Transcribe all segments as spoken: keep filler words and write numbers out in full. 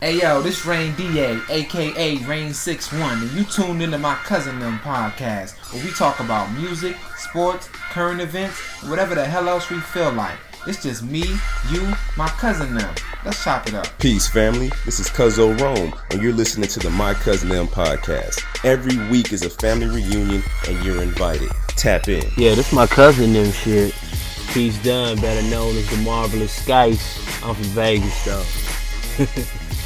Hey yo, this Rain D A, aka Rain sixty-one, and you tuned into my Cousin M podcast, where we talk about music, sports, current events, whatever the hell else we feel like. It's just me, you, my Cousin M. Let's chop it up. Peace, family. This is Cuzzo Rome, and you're listening to the My Cousin M podcast. Every week is a family reunion, and you're invited. Tap in. Yeah, this my Cousin M shit. Cito Dunn, better known as the Marvelous Skites. I'm from Vegas, though.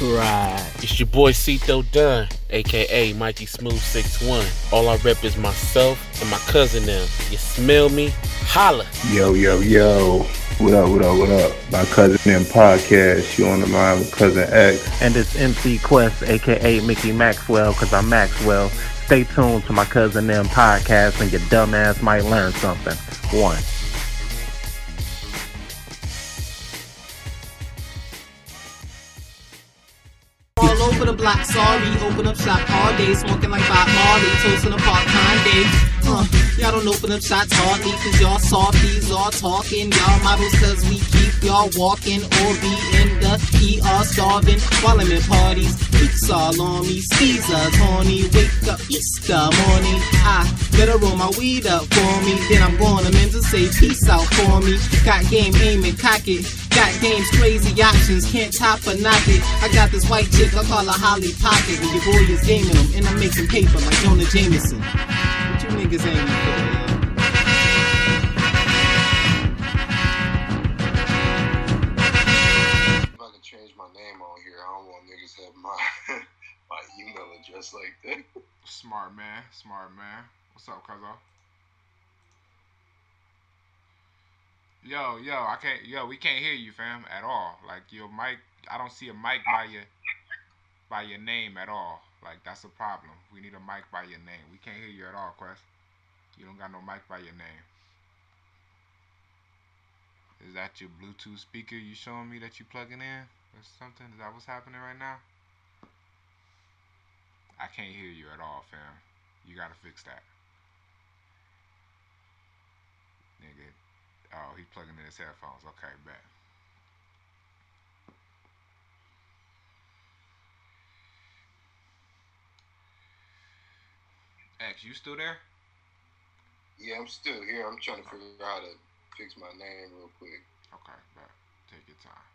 Right. It's your boy Cito Dunn, aka Mikey Smooth six one. All I rep is myself and my cousin M. You smell me? Holla. Yo, yo, yo. What up, what up, what up? My Cousin M podcast. You on the line with Cousin X. And it's M C Quest, aka Mickey Maxwell, because I'm Maxwell. Stay tuned to my Cousin M podcast and your dumb ass might learn something. One. Block, sorry, open up shop all day, smoking like Bob Marley, toasting apart Kanye. Huh, y'all don't open up shots hardly, cause y'all softies all talking, y'all models cause we keep y'all walking, or be in the E R starving, while I'm in parties, peeps all on me, Caesar's horny, wake up Easter morning, I better roll my weed up for me, then I'm going to men to say peace out for me, got game, aim and cock it. Got games, crazy options, can't top or knock it. I got this white chick, I call her Holly Pocket. And your boy is gaming them, and I'm making paper like Jonah Jameson. What you niggas aiming for? I'm not gonna change my name on here. I don't want niggas to have my, my email address like that. Smart man, smart man. What's up, Cuzzo? Yo, yo, I can't, yo, we can't hear you, fam, at all. Like, your mic, I don't see a mic by your, by your name at all. Like, that's a problem. We need a mic by your name. We can't hear you at all, Quest. You don't got no mic by your name. Is that your Bluetooth speaker you showing me that you plugging in or something? Is that what's happening right now? I can't hear you at all, fam. You gotta fix that. Nigga. Oh, he's plugging in his headphones. Okay, bet. X, you still there? Yeah, I'm still here. I'm trying to figure out how to fix my name real quick. Okay, bet. Take your time.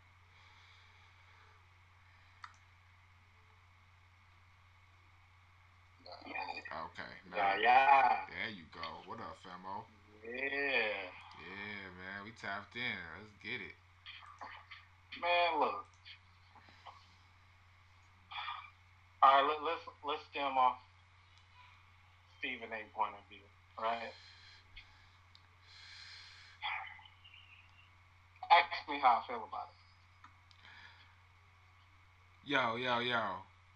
Nah. Okay. Nah. Yeah, yeah. There you go. What up, famo? Yeah. Yeah, man, we tapped in. Let's get it. Man, look. All right, let, let's let's stem off Stephen A. point of view, right? Ask me how I feel about it. Yo, yo, yo.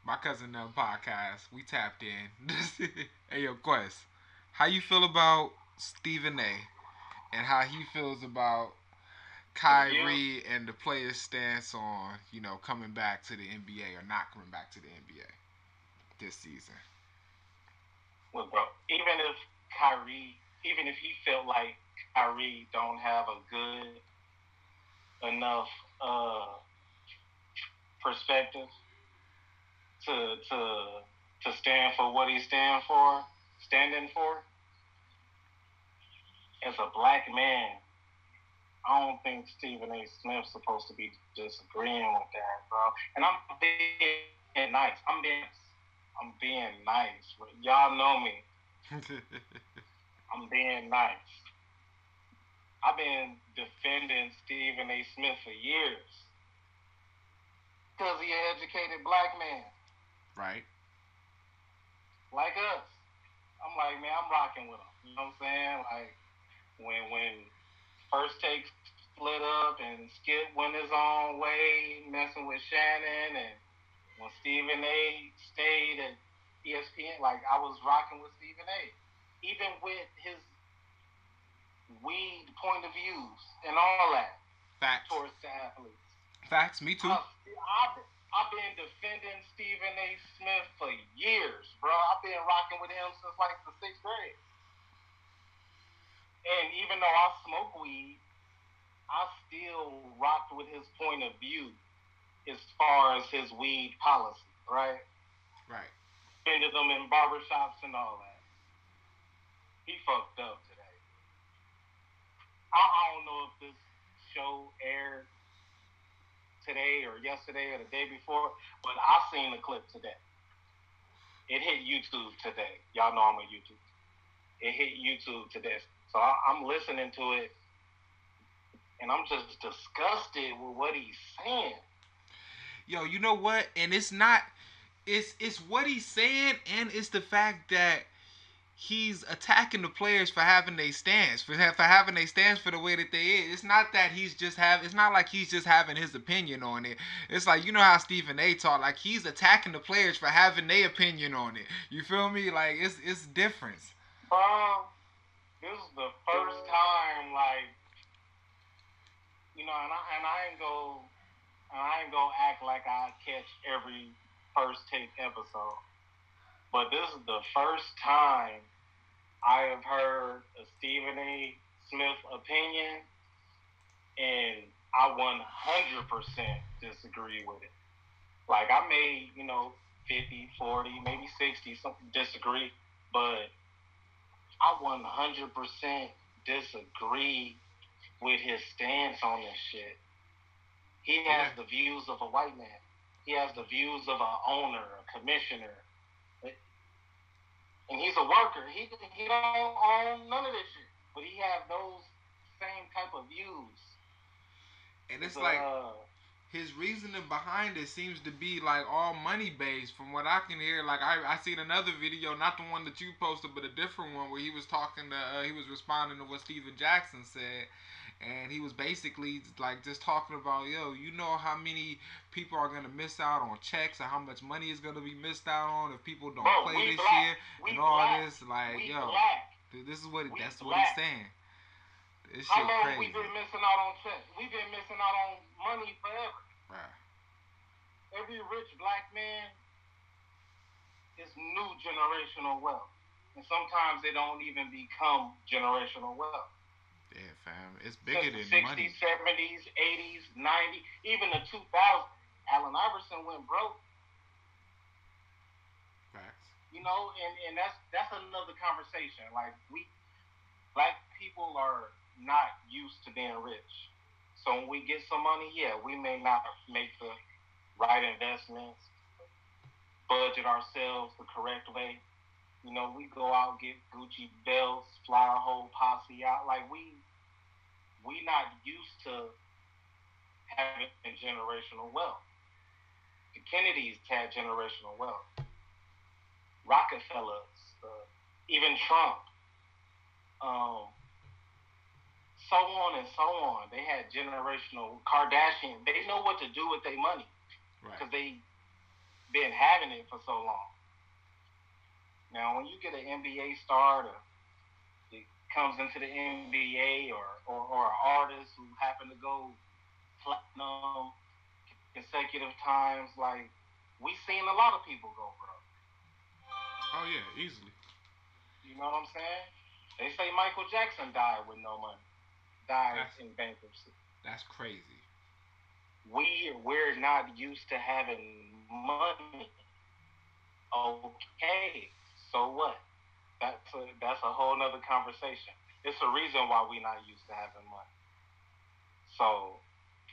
My Cousin M podcast, we tapped in. Hey, yo, Quest, how you feel about Stephen A. and how he feels about Kyrie yeah. and the player's stance on, you know, coming back to the N B A or not coming back to the N B A this season. Look, bro, even if Kyrie, even if he felt like Kyrie don't have a good enough uh, perspective to to to stand for what he's stand for, standing for. As a black man, I don't think Stephen A. Smith's supposed to be disagreeing with that, bro. And I'm being nice. I'm being, I'm being nice. Y'all know me. I'm being nice. I've been defending Stephen A. Smith for years because he's an educated black man, right? Like us. I'm like, man, I'm rocking with him. You know what I'm saying? Like. When when First Take split up and Skip went his own way, messing with Shannon, and when Stephen A. stayed at E S P N, like I was rocking with Stephen A. Even with his weed point of views and all that. Facts. Towards the athletes. Facts, me too. I, I've, I've been defending Stephen A. Smith for years, bro. I've been rocking with him since like the sixth grade. And even though I smoke weed, I still rocked with his point of view as far as his weed policy, right? Right. Ended them in barbershops and all that. He fucked up today. I, I don't know if this show aired today or yesterday or the day before, but I seen the clip today. It hit YouTube today. Y'all know I'm on YouTube. It hit YouTube today. So I, I'm listening to it, and I'm just disgusted with what he's saying. Yo, you know what? And it's not... It's it's what he's saying, and it's the fact that he's attacking the players for having their stance, for for having their stance for the way that they is. It's not that he's just have. It's not like he's just having his opinion on it. It's like, you know how Stephen A. talk, like he's attacking the players for having their opinion on it. You feel me? Like it's it's difference. Bro, this is the first time, like, you know, and I and I ain't go, and I ain't gonna act like I catch every first take episode, but this is the first time I have heard a Stephen A. Smith opinion, and I one hundred percent disagree with it. Like, I may, you know, fifty, forty, maybe sixty, something disagree, but I one hundred percent disagree with his stance on this shit. He has the views of a white man. He has the views of an owner, a commissioner, and he's a worker. He he don't own none of this shit, but he have those same type of views. And it's so, like uh, his reasoning behind it seems to be like all money based, from what I can hear. Like I I seen another video, not the one that you posted, but a different one where he was talking to uh, he was responding to what Steven Jackson said. And he was basically like just talking about, yo, you know how many people are gonna miss out on checks and how much money is gonna be missed out on if people don't Bro, play this black. year we and all black. this. Like, we yo, dude, this is what it, that's black. what he's saying. This shit crazy. We've been missing out on checks. We've been missing out on money forever. Right. Every rich black man is new generational wealth, and sometimes they don't even become generational wealth. Yeah, fam. It's bigger than money. sixties, seventies, eighties, nineties, even the two thousands. Allen Iverson went broke. Facts. You know, and, and that's that's another conversation. Like, we, black people are not used to being rich. So when we get some money, yeah, we may not make the right investments, budget ourselves the correct way. You know, we go out, get Gucci belts, fly our whole posse out. Like, we we not used to having generational wealth. The Kennedys had generational wealth. Rockefellers, uh, even Trump. Um, so on and so on. They had generational... Kardashian, they know what to do with their money. Because right. they been having it for so long. Now, when you get an N B A star that comes into the N B A or, or, or an artist who happen to go platinum consecutive times, like, we've seen a lot of people go broke. Oh, yeah, easily. You know what I'm saying? They say Michael Jackson died with no money, died that's, in bankruptcy. That's crazy. We, we're not used to having money. Okay. So what? That's a, that's a whole nother conversation. It's a reason why we're not used to having money. So,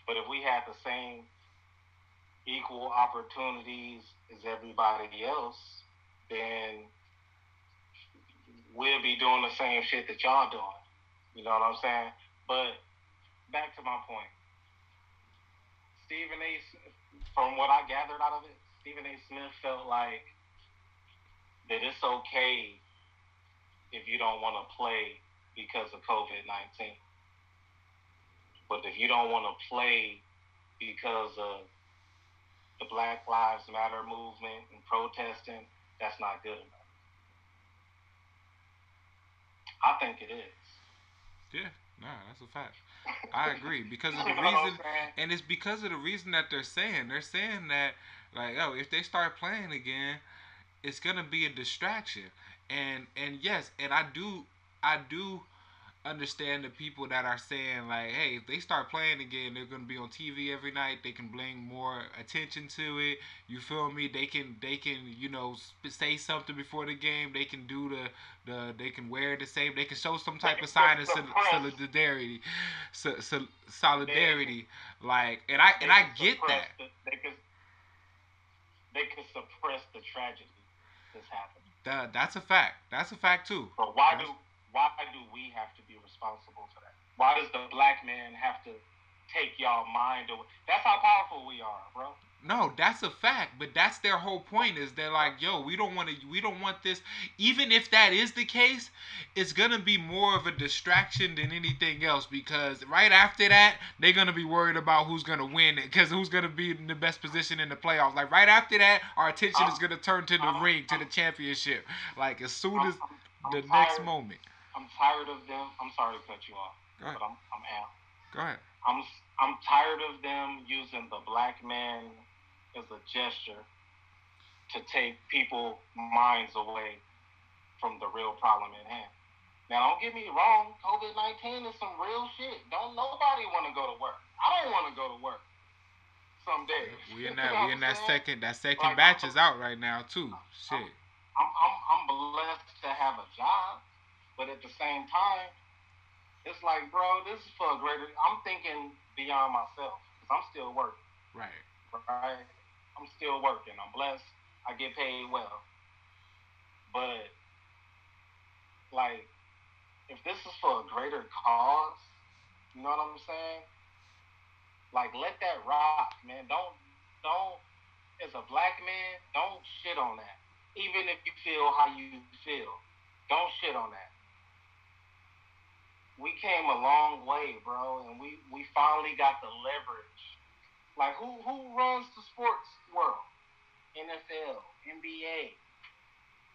but if we had the same equal opportunities as everybody else, then we'll be doing the same shit that y'all doing. You know what I'm saying? But back to my point. Stephen A., from what I gathered out of it, Stephen A. Smith felt like that it's okay if you don't want to play because of covid nineteen. But if you don't want to play because of the Black Lives Matter movement and protesting, that's not good enough. I think it is. Yeah, nah, that's a fact. I agree. Because of the reason, and it's because of the reason that they're saying. They're saying that, like, oh, if they start playing again, it's gonna be a distraction, and and yes, and I do, I do understand the people that are saying, like, hey, if they start playing again, they're going to be on T V every night. They can bring more attention to it. You feel me? They can, they can, you know, say something before the game. They can do the, the they can wear the same. They can show some type of sign of solidarity, so, so, solidarity. They, like, and I, and I get that. The, they could, they could suppress the tragedy that's happening. That, that's a fact. That's a fact too. But why that's, do, why do we have to be responsible for that? Why does the black man have to take y'all mind away? That's how powerful we are, bro. No, that's a fact, but that's their whole point, is they're like, yo, we don't want to, we don't want this. Even if that is the case, it's going to be more of a distraction than anything else, because right after that, they're going to be worried about who's going to win, because who's going to be in the best position in the playoffs. Like, right after that, our attention I'm, is going to turn to the I'm, ring, to the championship. Like, as soon as I'm, I'm the tired, next moment. I'm tired of them. I'm sorry to cut you off, but I'm, I'm out. Go ahead. I'm, I'm tired of them using the black man as a gesture to take people's minds away from the real problem at hand. Now, don't get me wrong, COVID nineteen is some real shit. Don't nobody want to go to work. I don't want to go to work someday. We in that, we in that second, that second like, batch is out right now too. Shit. I'm, I'm I'm blessed to have a job, but at the same time, it's like, bro, this is for a greater. I'm thinking beyond myself because I'm still working. Right. Right. I'm still working. I'm blessed. I get paid well. But, like, if this is for a greater cause, you know what I'm saying? Like, let that rock, man. Don't, don't, as a black man, don't shit on that. Even if you feel how you feel, don't shit on that. We came a long way, bro, and we, we finally got the leverage. Like, who, who runs the sports world? N F L, N B A.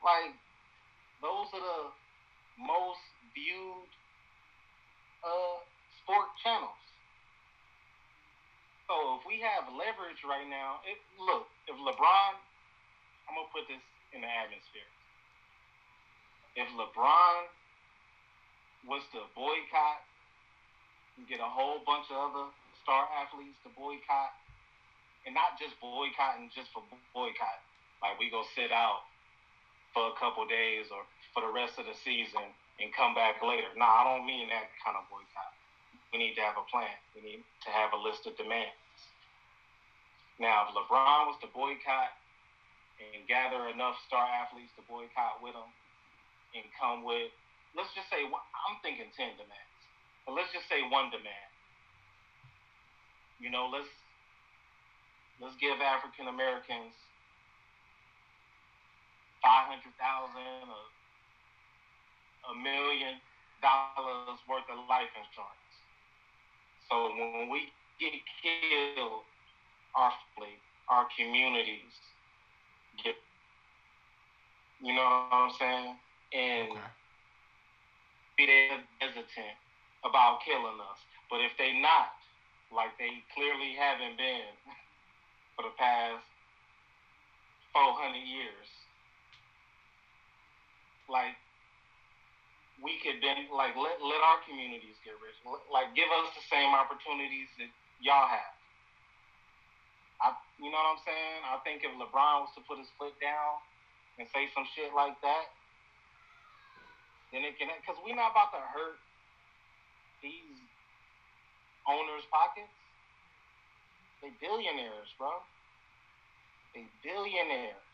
Like, those are the most viewed uh, sport channels. So if we have leverage right now, it, look, if LeBron, I'm going to put this in the atmosphere. If LeBron was to boycott and get a whole bunch of other star athletes to boycott, and not just boycotting just for boycott, like we go sit out for a couple days or for the rest of the season and come back later. No, nah, I don't mean that kind of boycott. We need to have a plan. We need to have a list of demands. Now, if LeBron was to boycott and gather enough star athletes to boycott with him and come with, let's just say, I'm thinking ten demands, but let's just say one demand. You know, let's let's give African Americans five hundred thousand or a million dollars worth of life insurance. So when we get killed, our family, our communities get. You know what I'm saying? And okay. Be there hesitant about killing us, but if they not. Like they clearly haven't been for the past four hundred years. Like we could been like let let our communities get rich. Like give us the same opportunities that y'all have. I you know what I'm saying? I think if LeBron was to put his foot down and say some shit like that, then it can, because we're not about to hurt these owners' pockets. They billionaires, bro. They billionaires.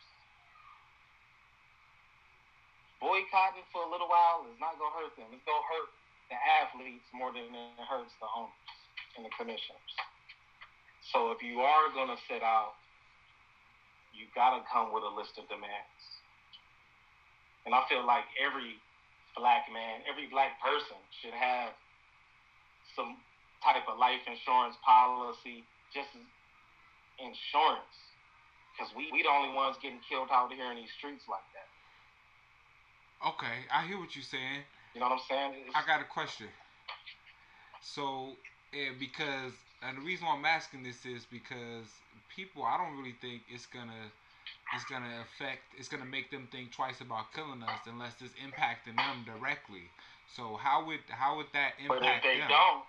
Boycotting for a little while is not gonna hurt them. It's gonna hurt the athletes more than it hurts the owners and the commissioners. So if you are gonna sit out, you gotta come with a list of demands. And I feel like every black man, every black person should have some type of life insurance policy, just insurance, because we we the only ones getting killed out here in these streets like that. Okay, I hear what you're saying. You know what I'm saying? It's, I got a question. So, yeah, because, and the reason why I'm asking this is because people, I don't really think it's gonna it's going to affect, it's going to make them think twice about killing us unless it's impacting them directly. So how would how would that impact them? But if they them? don't,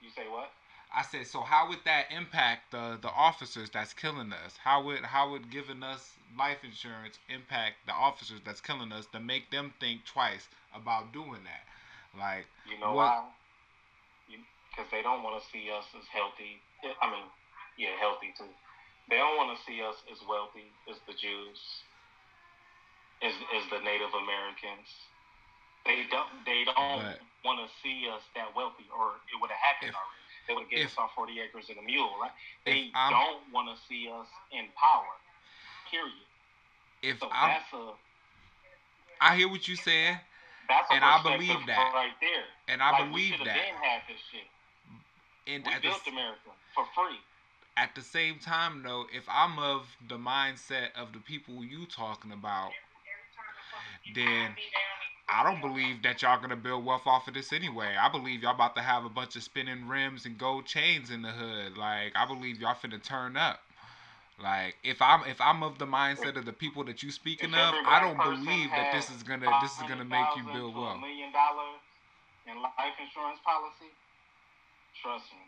you say what? I said, so how would that impact the, the officers that's killing us? How would how would giving us life insurance impact the officers that's killing us to make them think twice about doing that? Like, you know what, why? Because they don't want to see us as healthy. I mean, yeah, healthy too. They don't want to see us as wealthy as the Jews, as as the Native Americans. They don't. They don't want to see us that wealthy, or it would have happened if, already. They would have given us our forty acres and a mule, right? They don't want to see us in power. Period. If so I'm, that's a, I hear what you're saying, that's a and I believe that right there, and I like, believe we that. Been had this shit. And we built the, America for free. At the same time, though, if I'm of the mindset of the people you talking about, then I don't believe that y'all gonna build wealth off of this anyway. I believe y'all about to have a bunch of spinning rims and gold chains in the hood. Like, I believe y'all finna turn up. Like, if I'm if I'm of the mindset of the people that you speaking of, I don't believe that this is gonna this is gonna make you build wealth. Million dollars in life insurance policy. Trust me.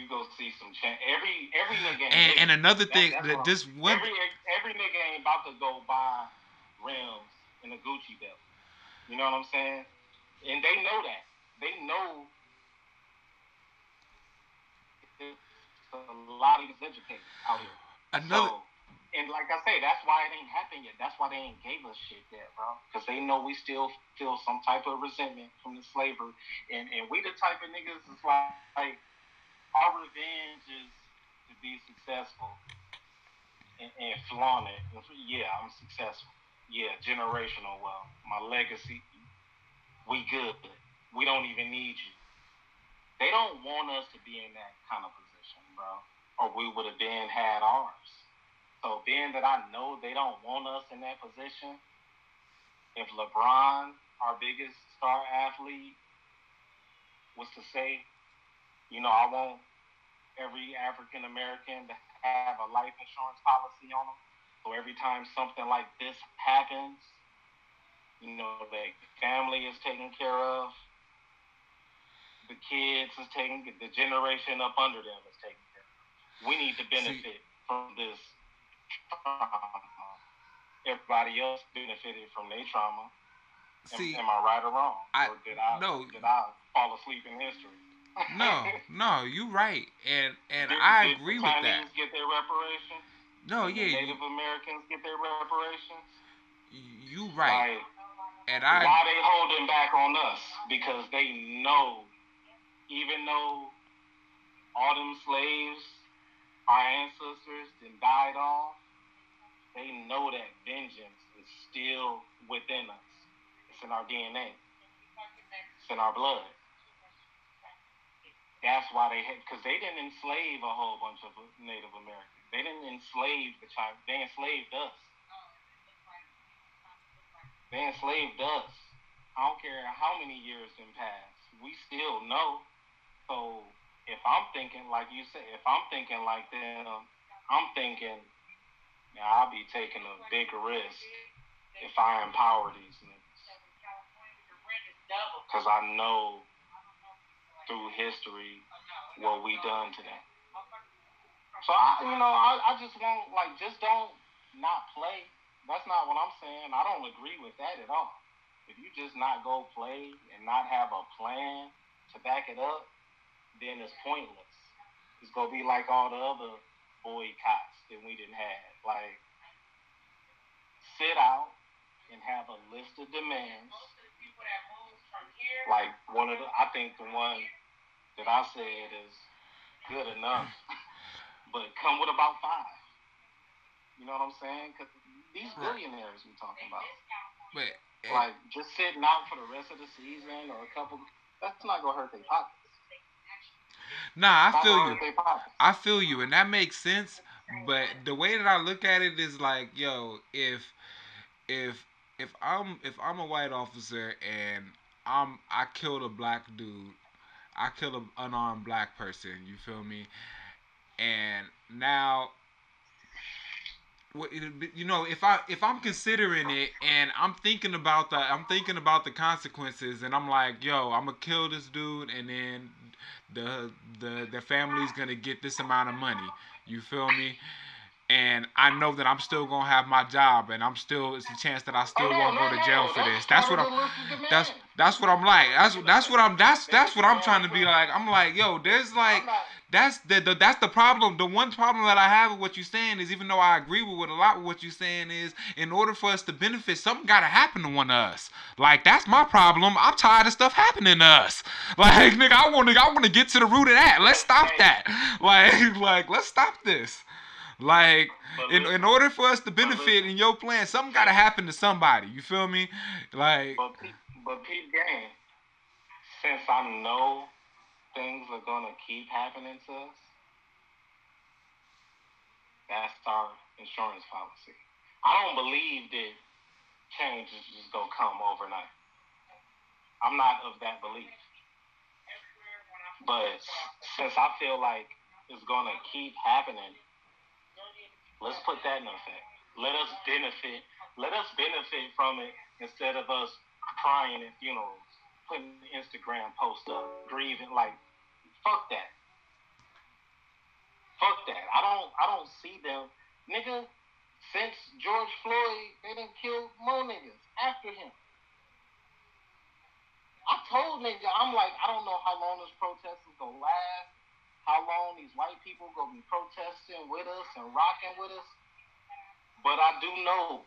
You go see some change. Every every nigga ain't. And, and another thing, that, that this one. Every, every nigga ain't about to go buy rims in a Gucci belt. You know what I'm saying? And they know that. They know a lot of these educators out here. Another. So, and like I say, that's why it ain't happened yet. That's why they ain't gave us shit yet, bro. Because they know we still feel some type of resentment from the slavery. And, and we the type of niggas that's like, like our revenge is to be successful and, and flaunt it. Yeah, I'm successful. Yeah, generational wealth. My legacy. We good. We don't even need you. They don't want us to be in that kind of position, bro. Or we would have been had ours. So being that I know they don't want us in that position, if LeBron, our biggest star athlete, was to say, you know, I want every African American to have a life insurance policy on them. So every time something like this happens, you know, the family is taken care of, the kids is taken, the generation up under them is taken care of. We need to benefit See, from this trauma. Everybody else benefited from their trauma. See, am, am I right or wrong? I, or did I, no. did I fall asleep in history? No, no, you right, and and did, I agree did with that. Chinese get their reparations? No, yeah, Native you, Americans get their reparations. You right, like, and I. Why they holding back on us? Because they know, even though all them slaves, our ancestors, then died off, they know that vengeance is still within us. It's in our D N A. It's in our blood. That's why they had, because they didn't enslave a whole bunch of Native Americans. They didn't enslave the Chinese. They enslaved us. They enslaved us. I don't care how many years in past. We still know. So if I'm thinking, like you said, if I'm thinking like them, I'm thinking, man, I'll be taking a big risk if I empower these niggas. Because I know through history, what we done to them. So, I, you know, I, I just want, like, just don't not play. That's not what I'm saying. I don't agree with that at all. If you just not go play and not have a plan to back it up, then it's pointless. It's going to be like all the other boycotts that we didn't have. Like, sit out and have a list of demands. Like, one of the, I think the one that I said is good enough, but come with about five. You know what I'm saying? Because these billionaires we're talking about, Wait, like just sitting out for the rest of the season or a couple, that's not gonna hurt their pockets. Nah, I feel you. I feel you, and that makes sense. But the way that I look at it is like, yo, if if if I'm if I'm a white officer and I'm I killed a black dude, I killed an unarmed black person. You feel me? And now you know, if I if I'm considering it and I'm thinking about the I'm thinking about the consequences, and I'm like, yo, I'm gonna kill this dude, and then the the the family's gonna get this amount of money. You feel me? And I know that I'm still gonna have my job, and I'm still it's a chance that I still won't go to jail for this. That's what I'm. That's that's what I'm like. That's that's what I'm. That's that's what I'm trying to be like. I'm like, yo, there's like. That's the, the that's the problem. The one problem that I have with what you're saying is, even though I agree with, with a lot with what you're saying, is in order for us to benefit, something gotta happen to one of us. Like, that's my problem. I'm tired of stuff happening to us. Like, nigga, I wanna I wanna get to the root of that. Let's stop that. Like like let's stop this. Like, in in order for us to benefit in your plan, something gotta happen to somebody. You feel me? Like, but but Pete Gang, since I know things are gonna keep happening to us, that's our insurance policy. I don't believe that change is just gonna come overnight. I'm not of that belief. But since I feel like it's gonna keep happening, let's put that in effect. Let us benefit. Let us benefit from it instead of us crying at funerals, putting the Instagram post up, grieving. Like, fuck that. Fuck that. I don't I don't see them. Nigga, since George Floyd, they done killed more niggas after him. I told nigga, I'm like, I don't know how long this protest is gonna last, how long these white people gonna be protesting with us and rocking with us. But I do know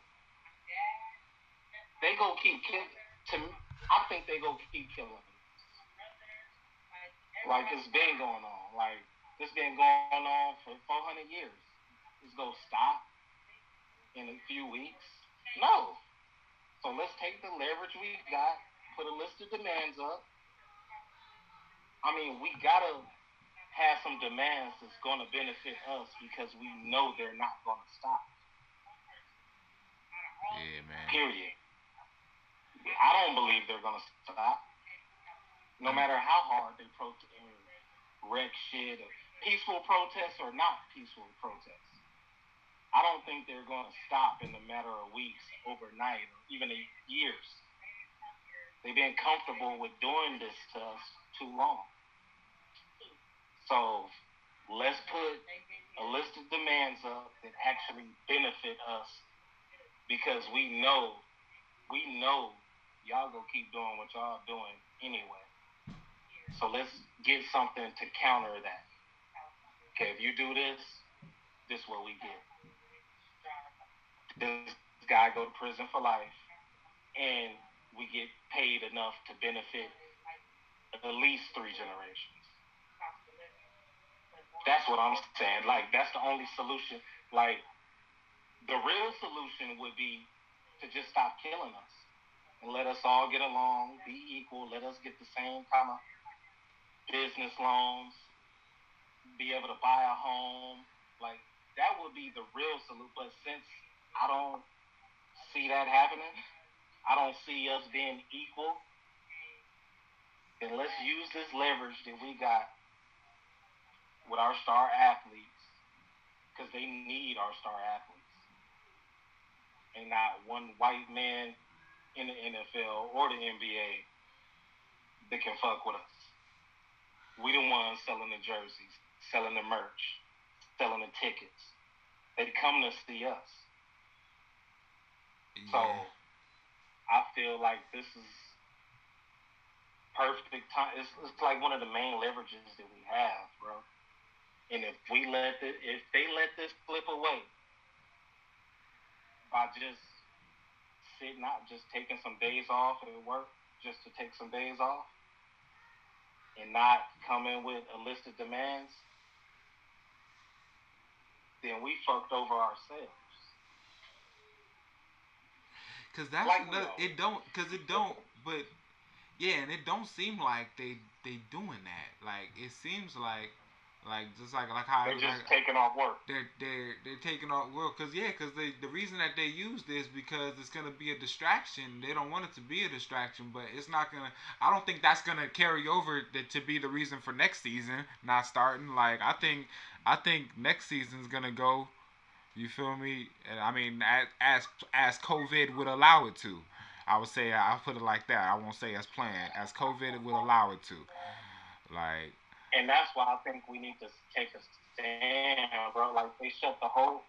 they gonna keep killing. To me, I think they gonna keep killing. Like, it's been going on. Like, this been going on for four hundred years. It's gonna stop in a few weeks? No. So let's take the leverage we got, put a list of demands up. I mean, we gotta have some demands that's gonna benefit us, because we know they're not gonna stop. Yeah, man. Period. I don't believe they're gonna stop. No matter how hard they protest, wreck shit, or peaceful protests or not peaceful protests, I don't think they're going to stop in a matter of weeks, overnight, or even years. They've been comfortable with doing this to us too long. So let's put a list of demands up that actually benefit us, because we know, we know y'all gonna keep doing what y'all doing anyway. So let's get something to counter that. Okay, if you do this, this is what we get. This guy go to prison for life, and we get paid enough to benefit at least three generations. That's what I'm saying. Like, that's the only solution. Like, the real solution would be to just stop killing us and let us all get along, be equal, let us get the same kind of business loans, be able to buy a home. Like, that would be the real solution. But since I don't see that happening, I don't see us being equal, then let's use this leverage that we got with our star athletes, because they need our star athletes, and not one white man in the N F L or the N B A that can fuck with us. We the ones selling the jerseys, selling the merch, selling the tickets. They come to see us. Yeah. So I feel like this is perfect time. It's, it's like one of the main leverages that we have, bro. And if we let it, if they let this slip away by just sitting out, just taking some days off at work, just to take some days off, and not coming with a list of demands, then we fucked over ourselves. Cause that's like, another, no. it don't, cause it don't, but yeah, and it don't seem like they they doing that. Like, it seems like, like just like like how they're just like, taking off work. They're they're they're taking off work. Cause yeah, cause they the reason that they use this because it's gonna be a distraction. They don't want it to be a distraction, but it's not gonna. I don't think that's gonna carry over to, to be the reason for next season not starting. Like, I think I think next season's gonna go. You feel me? And I mean, as, as as COVID would allow it to. I would say, I'll put it like that. I won't say as planned. As COVID would allow it to. Like. And that's why I think we need to take a stand, bro. Like, they shut the whole,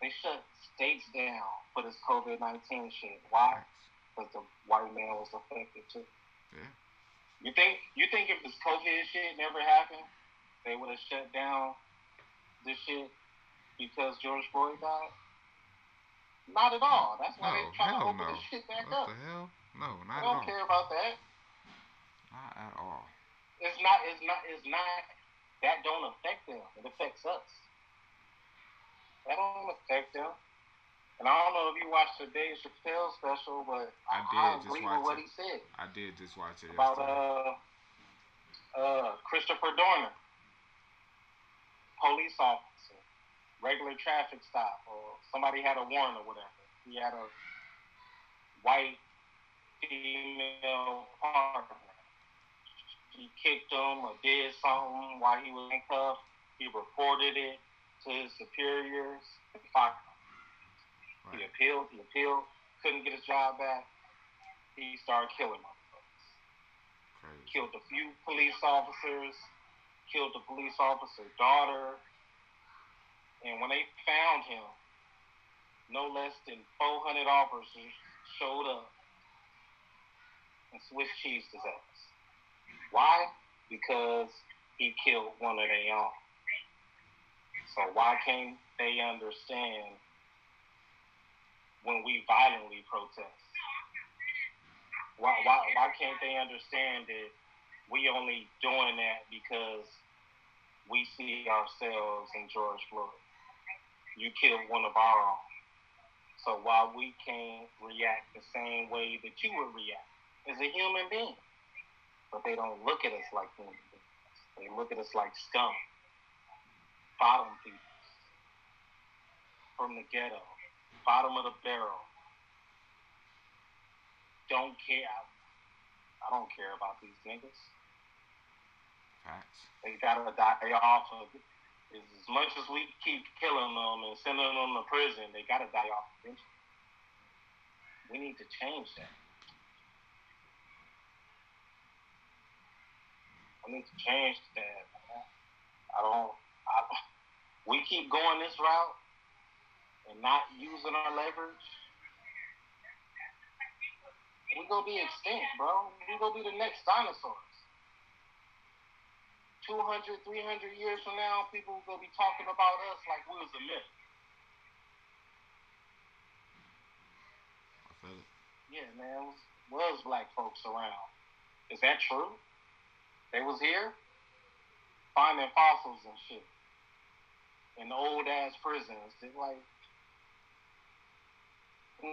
they shut states down for this COVID nineteen shit. Why? Because the white man was affected too. Yeah. You think, you think if this COVID shit never happened, they would have shut down this shit because George Floyd died? Not at all. That's why no, they're trying to open no. this shit back what up. What the hell? No, not at all. They don't care about that. Not at all. It's not, it's not, it's not, that don't affect them. It affects us. That don't affect them. And I don't know if you watched the Dave Chappelle special, but I, I, I agree with what it. he said. I did just watch it. About uh, uh, Christopher Dorner. Police officer. Regular traffic stop. Or somebody had a warrant or whatever. He had a white female partner. He kicked him or did something while he was handcuffed. He reported it to his superiors. And fired him. Right. He appealed. He appealed. Couldn't get his job back. He started killing motherfuckers. Crazy. Killed a few police officers. Killed the police officer's daughter. And when they found him, no less than four hundred officers showed up and Swiss cheesed his ass. Why? Because he killed one of their own. So why can't they understand when we violently protest? Why why why can't they understand that we only doing that because we see ourselves in George Floyd? You killed one of our own. So why we can't react the same way that you would react as a human being? But they don't look at us like human beings. They look at us like scum, bottom people, from the ghetto, bottom of the barrel. Don't care. I don't care about these niggas. Facts. They gotta die off of it. As much as we keep killing them and sending them to prison, they gotta die off eventually. We need to change that. I need to change that. I don't, I don't. We keep going this route and not using our leverage. We gonna be extinct, bro. We gonna be the next dinosaurs. two hundred, three hundred years from now, people gonna be talking about us like we was a myth. I feel it. Yeah, man. Was, was black folks around? Is that true? They was here finding fossils and shit in old ass prisons. They're like,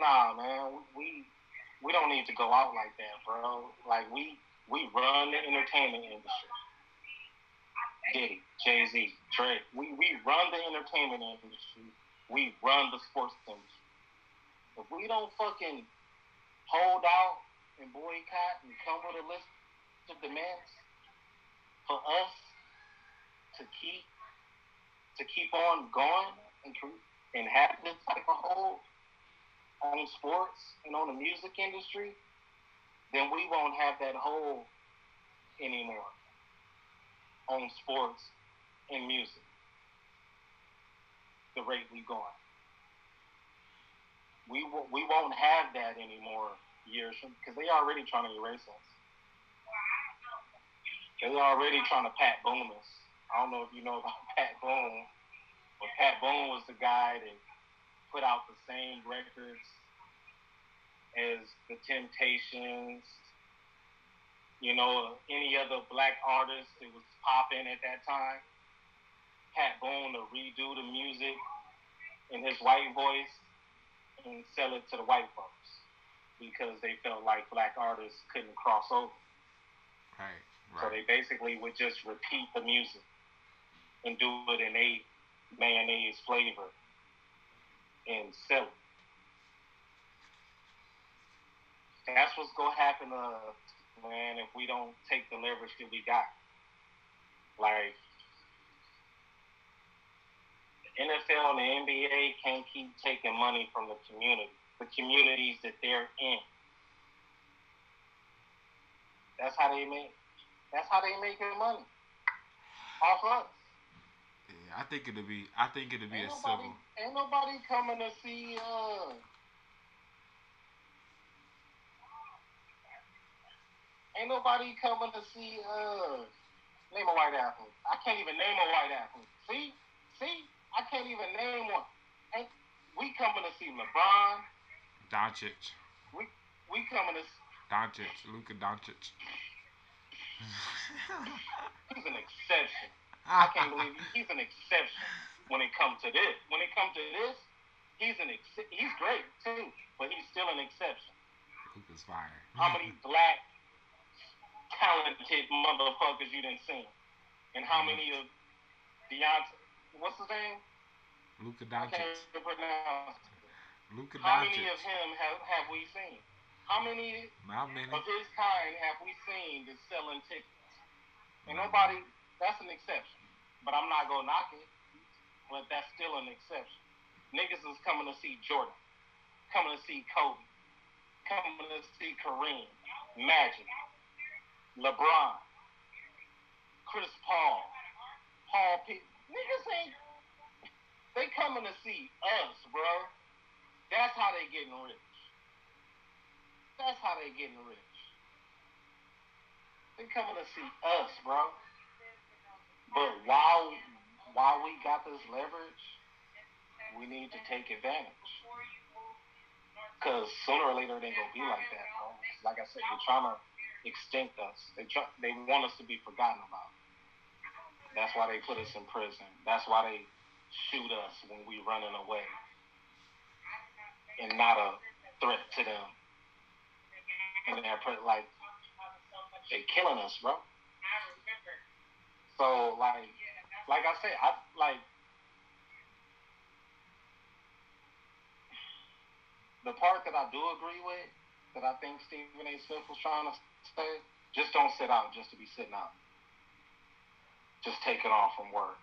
nah, man, we we don't need to go out like that, bro. Like we we run the entertainment industry. Diddy, Jay-Z, Trey. We we run the entertainment industry. We run the sports industry. If we don't fucking hold out and boycott and come with a list of demands for us to keep to keep on going and and have this type of hold on sports and on the music industry, then we won't have that hold anymore on sports and music. The rate we going, we w- we won't have that anymore years because they already trying to erase us. They already trying to Pat Boone us. I don't know if you know about Pat Boone, but Pat Boone was the guy that put out the same records as the Temptations, you know, any other black artist that was popping at that time. Pat Boone to redo the music in his white voice and sell it to the white folks because they felt like black artists couldn't cross over. Right. Right. So they basically would just repeat the music and do it in a mayonnaise flavor and sell it. That's what's going to happen to us, man, if we don't take the leverage that we got. Like, N F L and the N B A can't keep taking money from the community, the communities that they're in. That's how they make. That's how they make their money. Off us. Yeah, I think it'll be. I think it'll be ain't a nobody, civil. Ain't nobody coming to see. Uh, ain't nobody coming to see. Uh, name a white apple. I can't even name a white apple. See, see, I can't even name one. Ain't, we coming to see LeBron. Doncic. We we coming to. Doncic, Luka Dončić. He's an exception. I can't believe you. He's an exception when it comes to this. When it comes to this, he's an ex- he's great too, but he's still an exception. Luka's fire. How many black talented motherfuckers you done seen? And how many of Deontay? What's his name? Luka Dončić. I can't pronounce it. Luka Dončić. How many of him have, have we seen? How many, How many of his kind have we seen that's selling tickets? And nobody, that's an exception. But I'm not going to knock it. But that's still an exception. Niggas is coming to see Jordan. Coming to see Kobe. Coming to see Kareem. Magic. LeBron. Chris Paul. Paul P. Niggas ain't. They coming to see us, bro. That's how they getting rich. That's how they getting rich. They coming to see us, bro. But while while we got this leverage, we need to take advantage. Cause sooner or later it ain't gonna be like that, bro. Like I said, they're trying to extinct us. They try, they want us to be forgotten about. That's why they put us in prison. That's why they shoot us when we running away and not a threat to them. And they're like, they killing us, bro. So like, like I said, I like the part that I do agree with, that I think Stephen A. Smith was trying to say, just don't sit out just to be sitting out. Just take it off from work.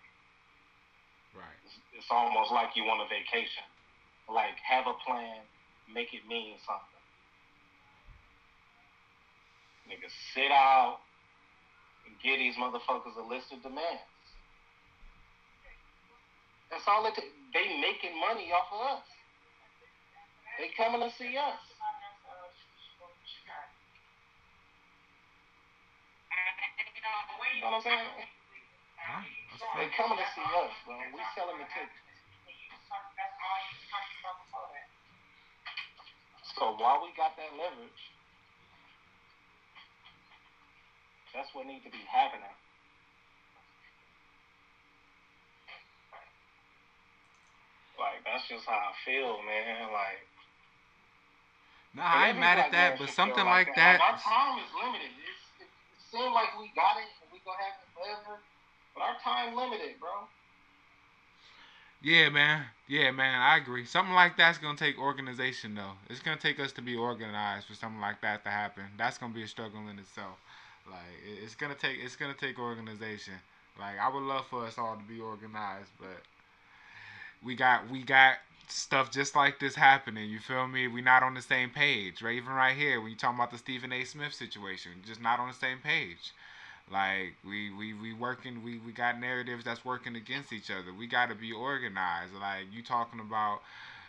Right. It's, it's almost like you want a vacation. Like have a plan, make it mean something. Niggas sit out and get these motherfuckers a list of demands. That's all it t- they making money off of us. They coming to see us. You know what I'm saying? Huh? They coming to see us, bro. We selling the tickets. So while we got that leverage, that's what needs to be happening. Like, that's just how I feel, man. Like, nah, I ain't mad at that, but something like, like that. that. Like, our time is limited. It's, it seems like we got it and we gonna have it forever, but our time limited, bro. Yeah, man. Yeah, man. I agree. Something like that's gonna take organization, though. It's gonna take us to be organized for something like that to happen. That's gonna be a struggle in itself. Like it's gonna take it's gonna take organization. Like I would love for us all to be organized, but we got we got stuff just like this happening. You feel me? We're not on the same page. Right? Even right here, when you talking about the Stephen A. Smith situation, just not on the same page. Like we we we working we we got narratives that's working against each other. We got to be organized. Like you talking about.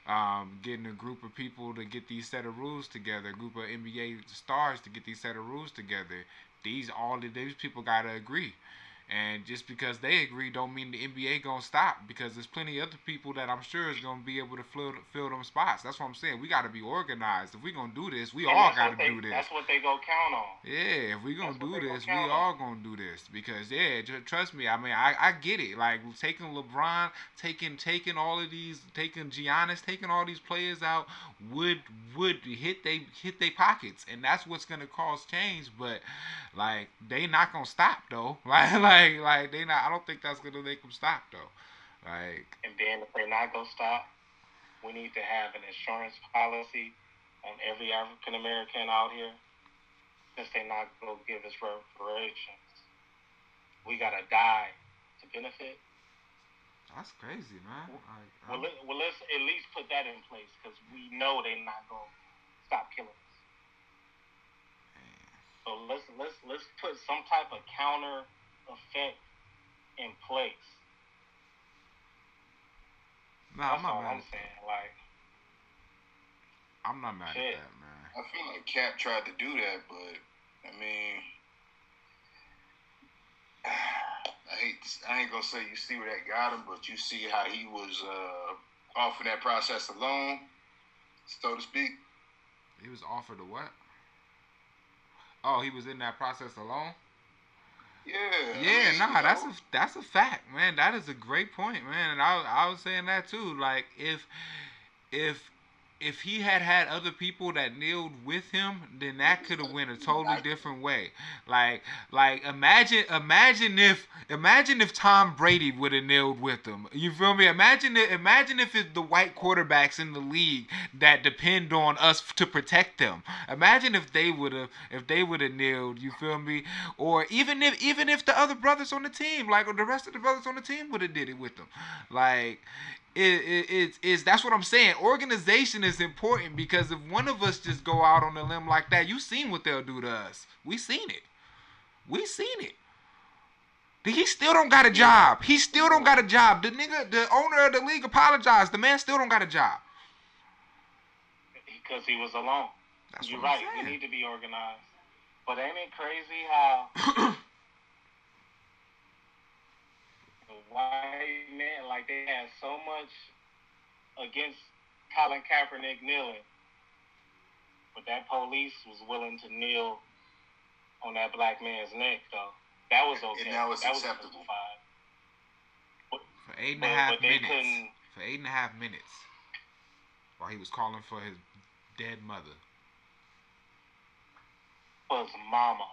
Um, getting a group of people to get these set of rules together, a group of N B A stars to get these set of rules together. These all these people gotta agree, and just because they agree, don't mean the N B A gonna stop because there's plenty of other people that I'm sure is gonna be able to fill fill them spots. That's what I'm saying. We gotta be organized. If we gonna do this, we and all gotta they, do this. That's what they gonna count on. Yeah, if we gonna that's do this, gonna we all gonna do this because yeah, just, trust me. I mean, I, I get it. Like taking LeBron, taking taking all of these, taking Giannis, taking all these players out would would hit they hit they pockets, and that's what's gonna cause change. But like they not gonna stop though. Like like. Like, like they not. I don't think that's gonna make them stop though. Like, and then if they're not gonna stop, we need to have an insurance policy on every African American out here, since they're not gonna give us reparations. We gotta die to benefit. That's crazy, man. Well, I, I, well, let, well, let's at least put that in place because we know they're not gonna stop killing us. Man. So let's let's let's put some type of counter effect in place. Nah, That's I'm not all mad I'm saying. Like, I'm not mad shit. at that, man. I feel like Cap tried to do that, but I mean, I hate. To, I ain't gonna say you see where that got him, but you see how he was uh, offered that process alone, so to speak. He was offered a what? Oh, he was in that process alone. Yeah. Yeah. I mean, nah, that's know. a that's a fact, man. That is a great point, man. And I I was saying that too. Like if if. If he had had other people that kneeled with him, then that could have went a totally different way. Like, like imagine, imagine if, imagine if Tom Brady would have kneeled with him. You feel me? Imagine, if, imagine if it's the white quarterbacks in the league that depend on us to protect them. Imagine if they would have, if they would have kneeled. You feel me? Or even if, even if the other brothers on the team, like, or the rest of the brothers on the team would have did it with them, like. It, it, it's, it's, that's what I'm saying. Organization is important because if one of us just go out on a limb like that, you seen what they'll do to us. We seen it. We seen it. He still don't got a job. He still don't got a job. The nigga, the owner of the league apologized. The man still don't got a job. Because he was alone. That's You're right. Saying. We need to be organized. But ain't it crazy how... white men, like, they had so much against Colin Kaepernick kneeling, but that police was willing to kneel on that black man's neck, though. That was okay. And that was that acceptable. Was for eight and a half but, but minutes. For eight and a half minutes. While he was calling for his dead mother. For his mama.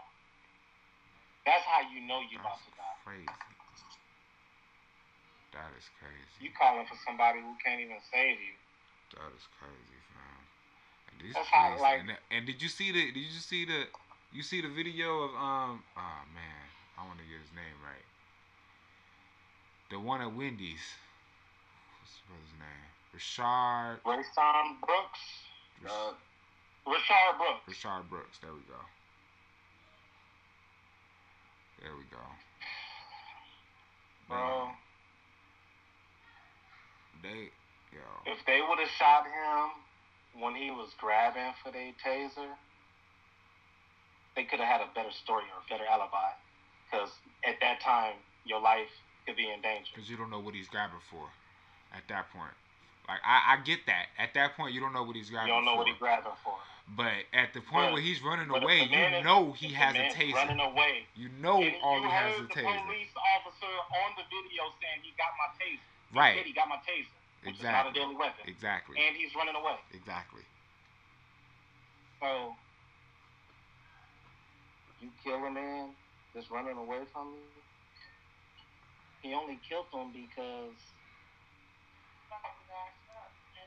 That's how you know you're about to die. Crazy. That is crazy. You calling for somebody who can't even save you. That is crazy, fam. And these That's how, like, and, and did you see the? Did you see the? You see the video of um? Oh man, I want to get his name right. The one at Wendy's. What's the brother's name? Rashard. Rashard Brooks. Uh, Rashard Brooks. Rashard Brooks. There we go. There we go. Bro. Man. They, yo. If they would have shot him when he was grabbing for their taser, they could have had a better story or a better alibi. Because at that time, your life could be in danger. Because you don't know what he's grabbing for at that point. Like, I, I get that. At that point, you don't know what he's grabbing for. You don't know for. what he's grabbing for. But at the point but, where he's running away, you is, know he has a taser. running away. You know and all he has is a taser. You heard the police officer on the video saying, he got my taser. Right. He got my taser. Which exactly. Is not a deadly weapon. Exactly. And he's running away. Exactly. So, you kill a man that's running away from you? He only killed him because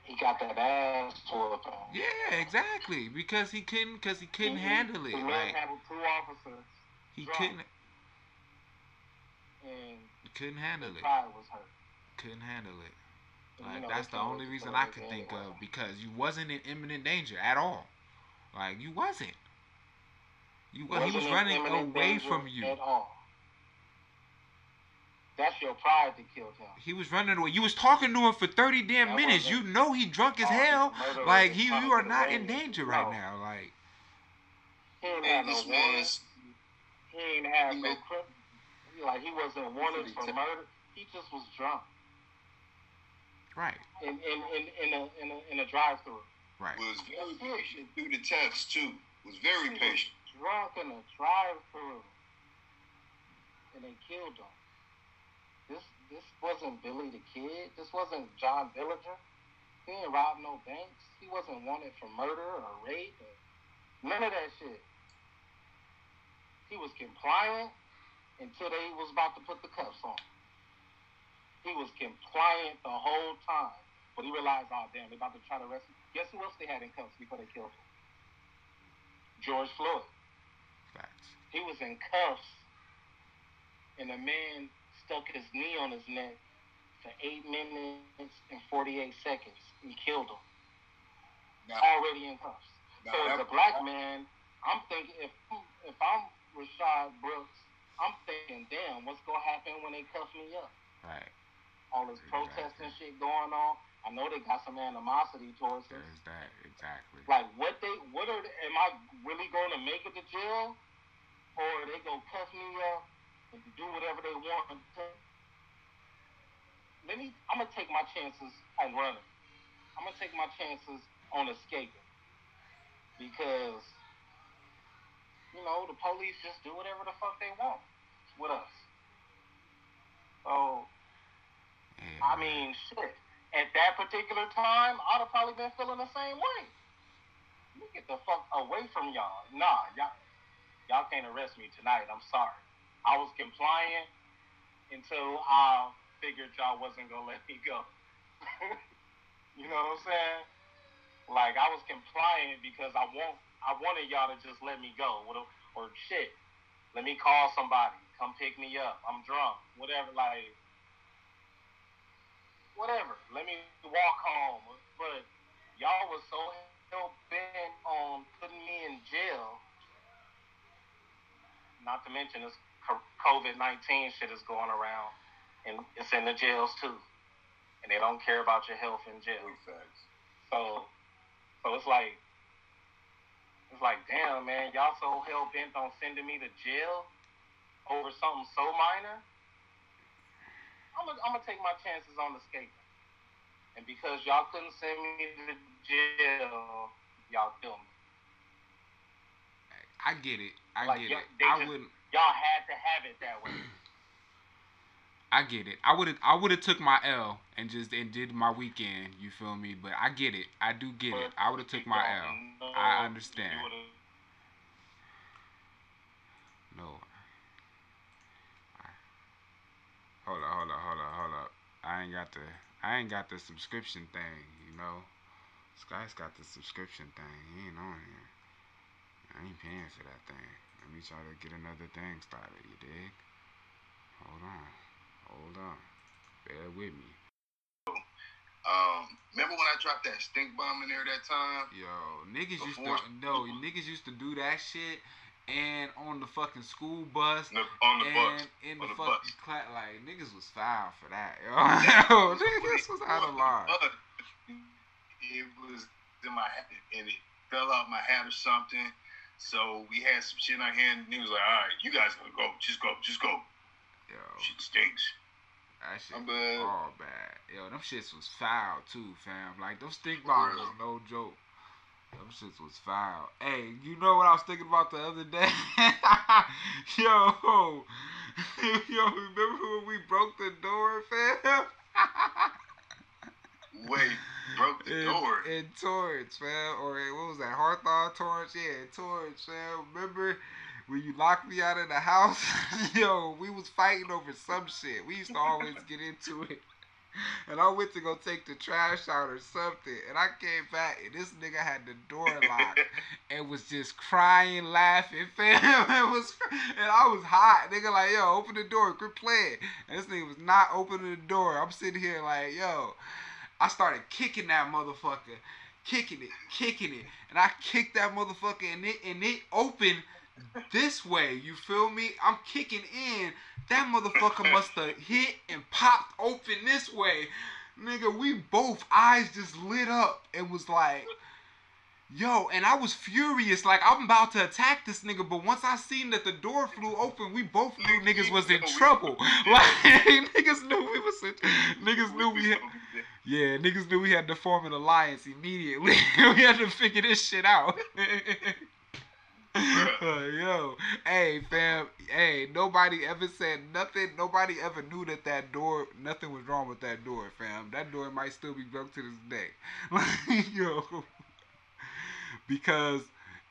he got that ass tore from him. Yeah, exactly. Because he couldn't. Because he couldn't he, handle it. The man like, had two officers. He drunk, couldn't. And he couldn't handle it. Pride was hurt. Couldn't handle it. Like, you know, that's the only reason I could think of, because you wasn't in imminent danger at all. Like, you wasn't. You wasn't he was running away from you. At all. That's your pride that killed him. He was running away. You was talking to him for thirty damn that minutes. You know he drunk as hell. Like, he, you are not in danger right no. now. Like, he ain't have no warrants. He ain't have no crip. Like, he wasn't wanted for murder. He just was drunk. Right. In in in, in a in a, in a drive through. Right. Was very patient through the test too. Was very he patient. Was drunk in a drive through, and they killed him. This this wasn't Billy the Kid. This wasn't John Dillinger. He didn't rob no banks. He wasn't wanted for murder or rape or none of that shit. He was compliant until they was about to put the cuffs on. He was compliant the whole time, but he realized, oh damn, they're about to try to arrest him. Guess who else they had in cuffs before they killed him? George Floyd. Facts. He was in cuffs, and the man stuck his knee on his neck for eight minutes and forty-eight seconds and killed him. Nah. Already in cuffs. Nah, so as a black nah. man, I'm thinking, if if I'm Rashard Brooks, I'm thinking, damn, what's going to happen when they cuff me up? Right. All this exactly. protesting shit going on. I know they got some animosity towards us. There's that, exactly. Like, what they, what are, they, am I really going to make it to jail? Or are they going to cuff me up and do whatever they want? Let me, I'm going to take my chances on running. I'm going to take my chances on escaping. Because, you know, the police just do whatever the fuck they want with us. So, yeah. I mean, shit. At that particular time, I'd have probably been feeling the same way. You get the fuck away from y'all. Nah, y'all, y'all can't arrest me tonight. I'm sorry. I was compliant until I figured y'all wasn't going to let me go. You know what I'm saying? Like, I was compliant because I want, I wanted y'all to just let me go. Or, or shit, let me call somebody. Come pick me up. I'm drunk. Whatever, like... whatever, let me walk home. But y'all was so hell bent on putting me in jail. Not to mention this covid nineteen shit is going around, and it's in the jails too. And they don't care about your health in jail. So, so it's like, it's like, damn, man, y'all so hell bent on sending me to jail over something so minor. I'm gonna, I'm gonna take my chances on escaping. And because y'all couldn't send me to jail, y'all killed me. I get it. I like, get y- it. I just, wouldn't. Y'all had to have it that way. I get it. I would have. I would have took my L and just and did my weekend. You feel me? But I get it. I do get but it. I would have took my L. No, I understand. No. Hold up, hold up, hold up, hold up. I ain't got the, I ain't got the subscription thing, you know. This guy's got the subscription thing. He ain't on here. I ain't paying for that thing. Let me try to get another thing started, you dig? Hold on. Hold on. Bear with me. Um, remember when I dropped that stink bomb in there that time? Yo, niggas Before? used to, no, niggas used to do that shit. And on the fucking school bus, no, on the and bus, in the, the fucking class, like niggas was foul for that. Yo, yo niggas was out of line. It was in my hat, and it fell out my hat or something. So we had some shit in our hand, and he was like, "All right, you guys gonna go? Just go, just go." Yo, shit stinks. That shit was all bad. Yo, them shits was foul too, fam. Like those stink bombs was no joke. Them shits was foul. Hey, you know what I was thinking about the other day? yo, yo, remember when we broke the door, fam? Wait, broke the in, door? In Torrance, fam. Or what was that, Hawthorne, Torrance? Yeah, in Torrance, fam. Remember when you locked me out of the house? Yo, we was fighting over some shit. We used to always get into it. And I went to go take the trash out or something, and I came back, and this nigga had the door locked and was just crying, laughing, fam. It was, and I was hot, nigga. Like, yo, open the door, quit playing. And this nigga was not opening the door. I'm sitting here like, yo, I started kicking that motherfucker, kicking it, kicking it, and I kicked that motherfucker, and it and it opened. This way, you feel me? I'm kicking in. That motherfucker must have hit and popped open this way. Nigga, we both eyes just lit up and was like, yo, and I was furious. Like, I'm about to attack this nigga, but once I seen that the door flew open, we both knew niggas was in trouble. Like, niggas knew we was in Niggas knew we had... Yeah, niggas knew we had to form an alliance immediately. We had to figure this shit out. Yo, hey fam, hey, nobody ever said nothing. Nobody ever knew that that door, nothing was wrong with that door, fam. That door might still be broke to this day. Like, yo, because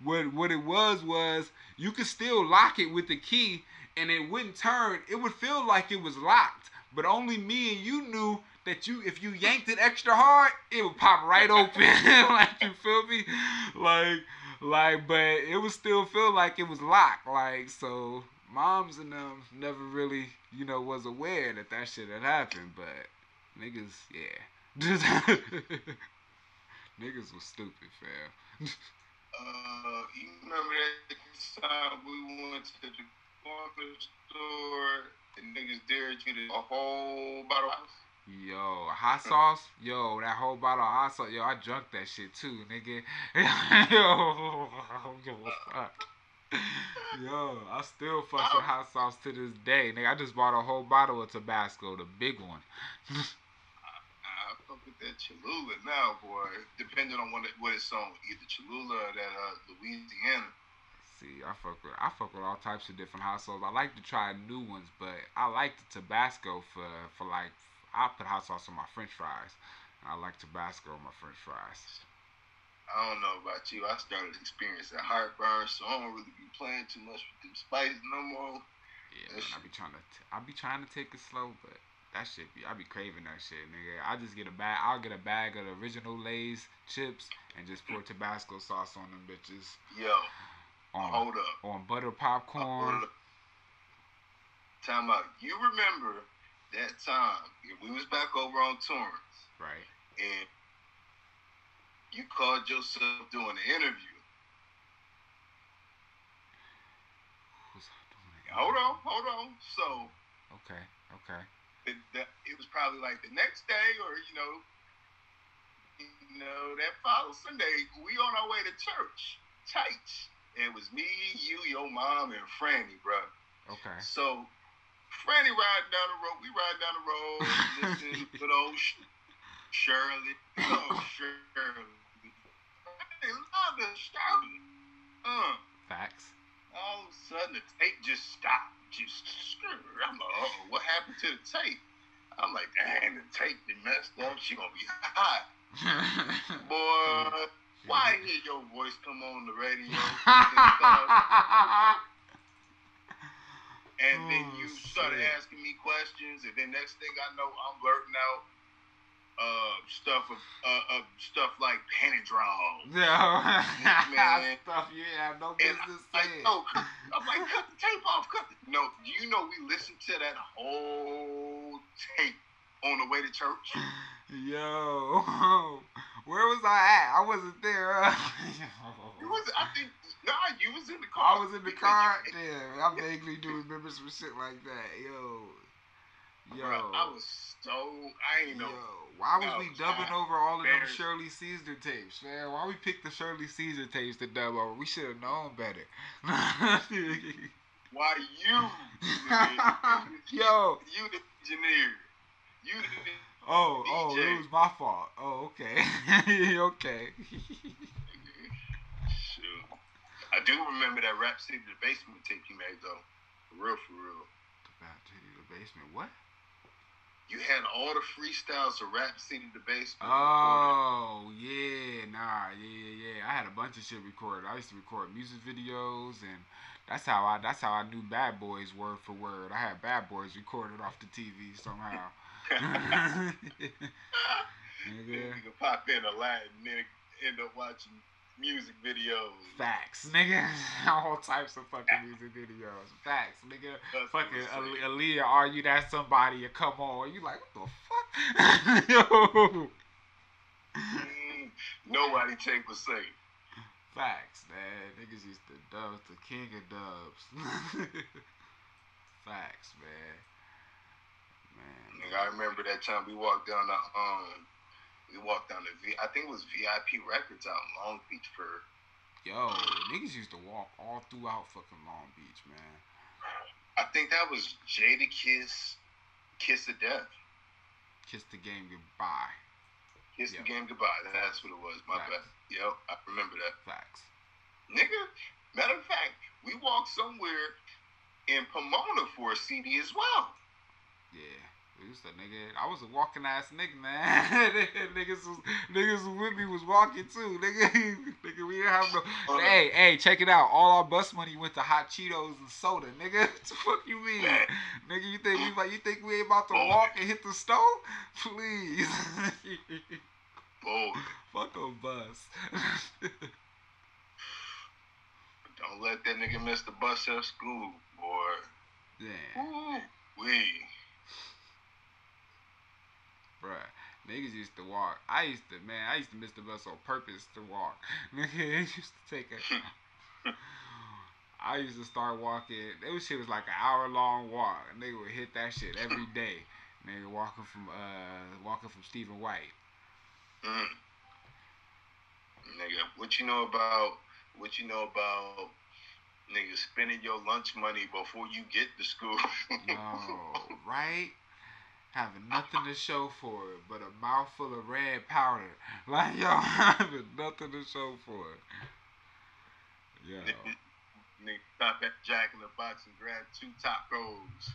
what what it was was you could still lock it with the key, and it wouldn't turn. It would feel like it was locked, but only me and you knew that you, if you yanked it extra hard, it would pop right open. Like, you feel me? Like. Like, but it was still feel like it was locked. Like, so moms and them never really, you know, was aware that that shit had happened. But Niggas, yeah. Niggas was stupid, fam. Uh, you remember that time we went to the corner store and niggas dared you to a whole bottle of ice? Yo, hot sauce? Yo, that whole bottle of hot sauce. Yo, I drunk that shit too, nigga. Yo, yo, fuck. Yo, I still fuck with hot sauce to this day, nigga. I just bought a whole bottle of Tabasco, the big one. I fuck with that Cholula now, boy. Depending on what it, what it's on, either Cholula or that uh, Louisiana. See, I fuck with I fuck with all types of different hot sauce. I like to try new ones, but I like the Tabasco for for like I put hot sauce on my French fries. I like Tabasco on my French fries. I don't know about you. I started experiencing heartburn, so I don't really be playing too much with them spices no more. Yeah, man, I be trying to, t- I be trying to take it slow, but that shit be, I be craving that shit, nigga. I just get a bag, I'll get a bag of the original Lay's chips and just pour Tabasco sauce on them bitches. Yo, on, hold up. On butter popcorn. Time out. You remember that time we was back over on Torrance, right? And you called yourself doing an interview. Who's doing hold on, hold on. So okay, okay. It, that, it was probably like the next day, or you know, you know that following Sunday, we on our way to church, church. And it was me, you, your mom, and Franny, bro. Okay. So Franny riding down the road. We ride down the road, listening to good old Shirley. Oh, Shirley. They love the Shirley. Uh, Facts. All of a sudden, the tape just stopped. Just, I'm like, oh, what happened to the tape? I'm like, dang, the tape been messed up. She gonna be hot. Boy, why hear your voice come on the radio? And oh, then you started shit. asking me questions, and then next thing I know, I'm blurting out uh, stuff of, uh, of stuff like Panadrol. No, man. Stuff you yeah, have no business saying. No, I'm like, cut the tape off. Cut the... No, do you know we listened to that whole tape on the way to church? Yo, where was I at? I wasn't there. Uh... It was, I think. Nah, you was in the car. I was in the car. Yeah, I vaguely do remember some shit like that. Yo, yo. Bro, I was so I ain't know. Yo, why was no, we dubbing God. over all of them Shirley Caesar tapes, man? Why we picked the Shirley Caesar tapes to dub over? We should have known better. Why you? Yo, you the engineer. You the oh D J. Oh, it was my fault. Oh, okay, okay. I do remember that Rap City the Basement tape you made, though. For real, for real. The Rap City the Basement, what? You had all the freestyles of Rap City the Basement. Oh, yeah, nah, yeah, yeah. I had a bunch of shit recorded. I used to record music videos, and that's how I that's how I knew Bad Boys word for word. I had Bad Boys recorded off the T V somehow. Nigga. You could pop in a lot and then end up watching music videos. Facts, nigga. All types of fucking music videos. Facts, nigga. That's fucking Al- Aaliyah, are you that somebody? You come on. You like, what the fuck? Yo. Mm, nobody take was safe. Facts, man. Niggas used to dub the king of dubs. Facts, man. Man. Nigga, I remember that time we walked down the um. We walked down to, v- I think it was V I P Records out in Long Beach for... Yo, niggas used to walk all throughout fucking Long Beach, man. I think that was Jada Kiss, Kiss to Death. Kiss the Game Goodbye. Kiss yep. the Game Goodbye, that's what it was, my Facts. bad. Yep, I remember that. Facts. Nigga, matter of fact, we walked somewhere in Pomona for a C D as well. Yeah. Used to, nigga. I was a walking ass nigga, man. niggas was, niggas with me was walking too, nigga. nigga, we didn't have no. Hey, hey, check it out. All our bus money went to hot Cheetos and soda, nigga. What the fuck you mean, nigga? You think we like? You think we ain't about to walk and hit the store? Please. Boy. Fuck a bus. Don't let that nigga miss the bus at school, boy. Yeah. Ooh, wee. Bruh, niggas used to walk. I used to, man, I used to miss the bus on purpose to walk. Nigga, it used to take a... I used to start walking. That shit was like an hour-long walk. Nigga would hit that shit every day. Nigga walking from, uh, walking from Stephen White. Mm. Nigga, what you know about, what you know about, nigga, spending your lunch money before you get to school? No, right? Having nothing to show for it but a mouthful of red powder. Like, yo, having nothing to show for it. Yo. Nigga, stop at Jack in the Box and grab two tacos.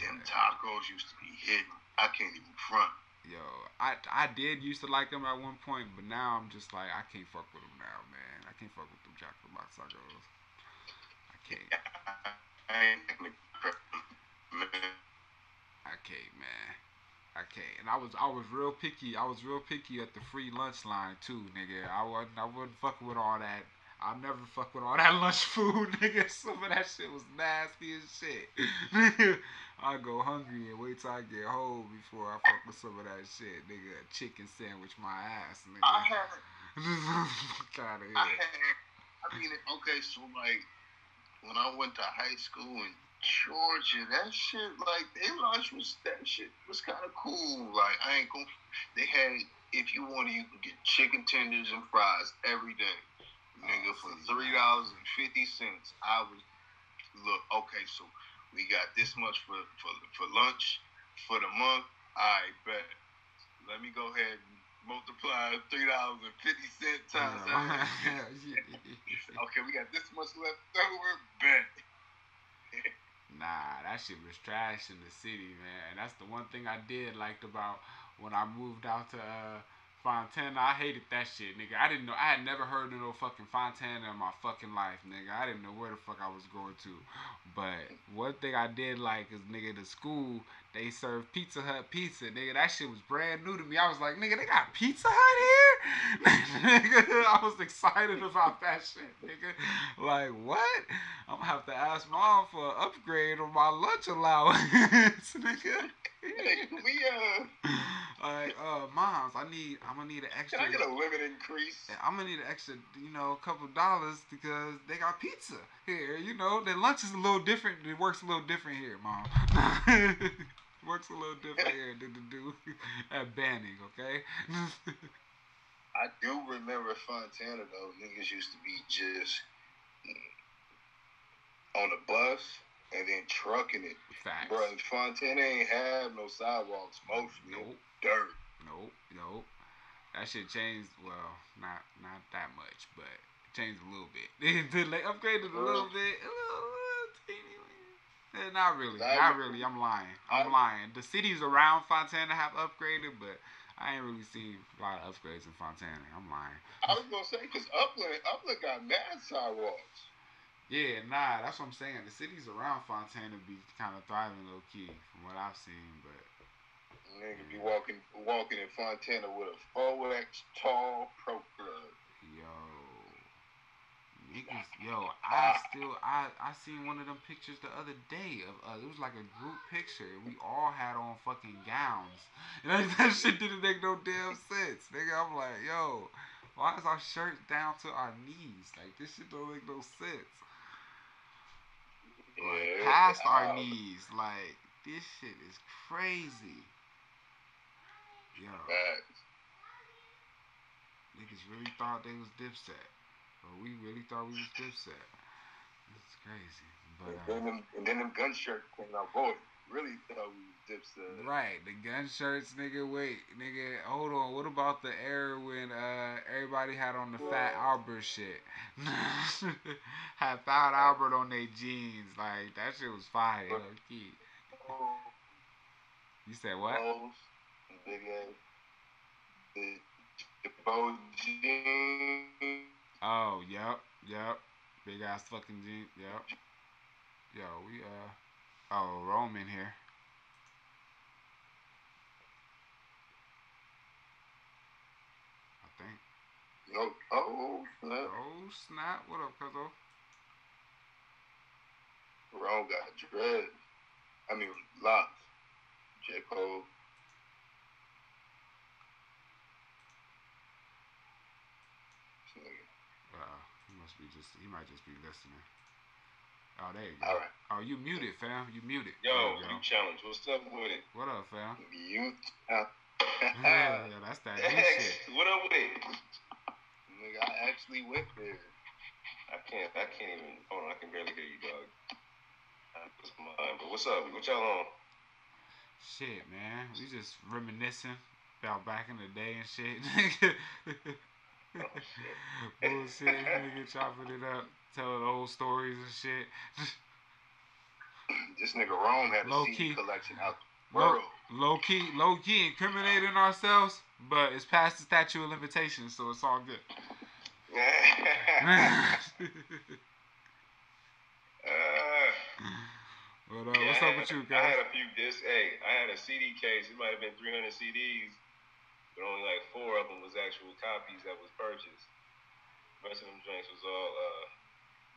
Them tacos used to be hidden. I can't even front. Yo, I, I did used to like them at one point, but now I'm just like, I can't fuck with them now, man. I can't fuck with them Jack in the Box tacos. I can't. I ain't man. I can't, man. I can't. And I was I was real picky. I was real picky at the free lunch line too, nigga. I wasn't I wouldn't fuck with all that. I'll never fuck with all that lunch food, nigga. Some of that shit was nasty as shit. I go hungry and wait till I get home before I fuck with some of that shit, nigga. A chicken sandwich my ass, nigga. I had fuck out of here. I, had, I mean, okay, so like when I went to high school and Georgia, that shit, like, they lunch was, that shit was kind of cool. Like, I ain't gonna, they had, if you wanted, you could get chicken tenders and fries every day. Nigga, for three dollars and fifty cents, I was, look, okay, so we got this much for, for, for lunch for the month. I bet. Let me go ahead and multiply three dollars and fifty cents times that. Okay, we got this much left over, bet. Nah, that shit was trash in the city, man. And that's the one thing I did liked about when I moved out to uh, Fontana. I hated that shit, nigga. I didn't know. I had never heard of no fucking Fontana in my fucking life, nigga. I didn't know where the fuck I was going to. But one thing I did like is, nigga, the school, they served Pizza Hut pizza, nigga. That shit was brand new to me. I was like, nigga, they got Pizza Hut here? Nigga, I was excited about that shit, nigga. Like, what? I'm gonna have to ask mom for an upgrade on my lunch allowance, nigga. Like, we, uh... Like, uh, moms, I need, I'm gonna need an extra... Can I get a limit increase? I'm gonna need an extra, you know, couple dollars because they got pizza here, you know? Their lunch is a little different. It works a little different here, mom. Works a little different here than to do at Banning, okay? I do remember Fontana, though. Niggas used to be just on the bus and then trucking it. Facts. Bro, Fontana ain't have no sidewalks, mostly. Nope. Dirt. Nope, nope. That shit changed, well, not not that much, but it changed a little bit. They upgraded a little bit. A little, little teeny. Not really, not really. I'm lying. I'm lying. The cities around Fontana have upgraded, but I ain't really seen a lot of upgrades in Fontana. I'm lying. I was gonna say because Upland, Upland got mad sidewalks. Yeah, nah, that's what I'm saying. The cities around Fontana be kind of thriving low key, from what I've seen. But nigga be walking, walking in Fontana with a four X tall pro club. Yo. Niggas, yo, I still, I, I seen one of them pictures the other day of us. Uh, it was like a group picture. We all had on fucking gowns. And that, that shit didn't make no damn sense, nigga. I'm like, yo, why is our shirt down to our knees? Like, this shit don't make no sense. Like, past our knees. Like, this shit is crazy. Yo. Niggas really thought they was Dipset. But we really thought we was Dipset. It's crazy. But, and, then them, and then them gun shirts came out. Boy, really thought we was Dipset. Right. The gun shirts, nigga, wait. Nigga, hold on. What about the era when uh, everybody had on the yeah. Fat Albert shit? Had Fat Albert on their jeans. Like, that shit was fire. Yo, key. You said what? Big ass. The bow jeans. Oh, yep, yep. Big ass fucking jeans, yep. Yo, we, uh... Oh, Rome in here. I think. Nope. Oh, snap. Oh, snap. What up, Cuzzo? Rome got dread. I mean, lots. J. Cole. Uh, he must be just. He might just be listening. Oh, there you go. All right. Oh, you muted, fam. You muted. Yo, you challenge. What's up with it? What up, fam? Mute. Uh, yeah, yeah, that's that X, shit. What up with it? Nigga, I actually went there. I can't. I can't even. Hold on. I can barely hear you, dog. That's mine. But what's up? What y'all on? Shit, man. We just reminiscing about back in the day and shit. Oh, shit. Bullshit, nigga, chopping it up, telling old stories and shit. This nigga Rome had a C D collection out the world. Low, low key, low key incriminating ourselves, but it's past the statute of limitations, so it's all good. uh, but, uh, yeah, what's up with you guys? I had a few discs. Hey, I had a C D case. It might have been three hundred C Ds. But only like four of them was actual copies that was purchased. The rest of them joints was all uh,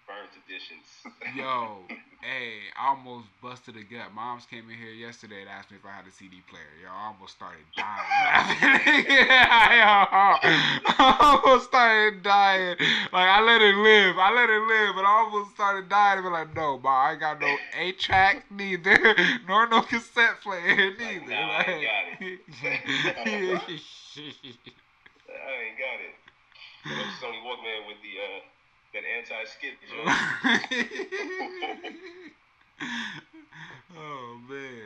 burnt editions. Yo, hey, I almost busted a gut. Moms came in here yesterday and asked me if I had a C D player. Yo, I almost started dying. yeah, yo, I almost started dying. Like, I let it live. I let it live, but I almost started dying. I was like, no, Ma, I ain't got no eight track neither, nor no cassette player neither. Like, nah, like, I ain't got it. I ain't got it. You know, Sony Walkman with the uh, that anti-skip joke. Oh man,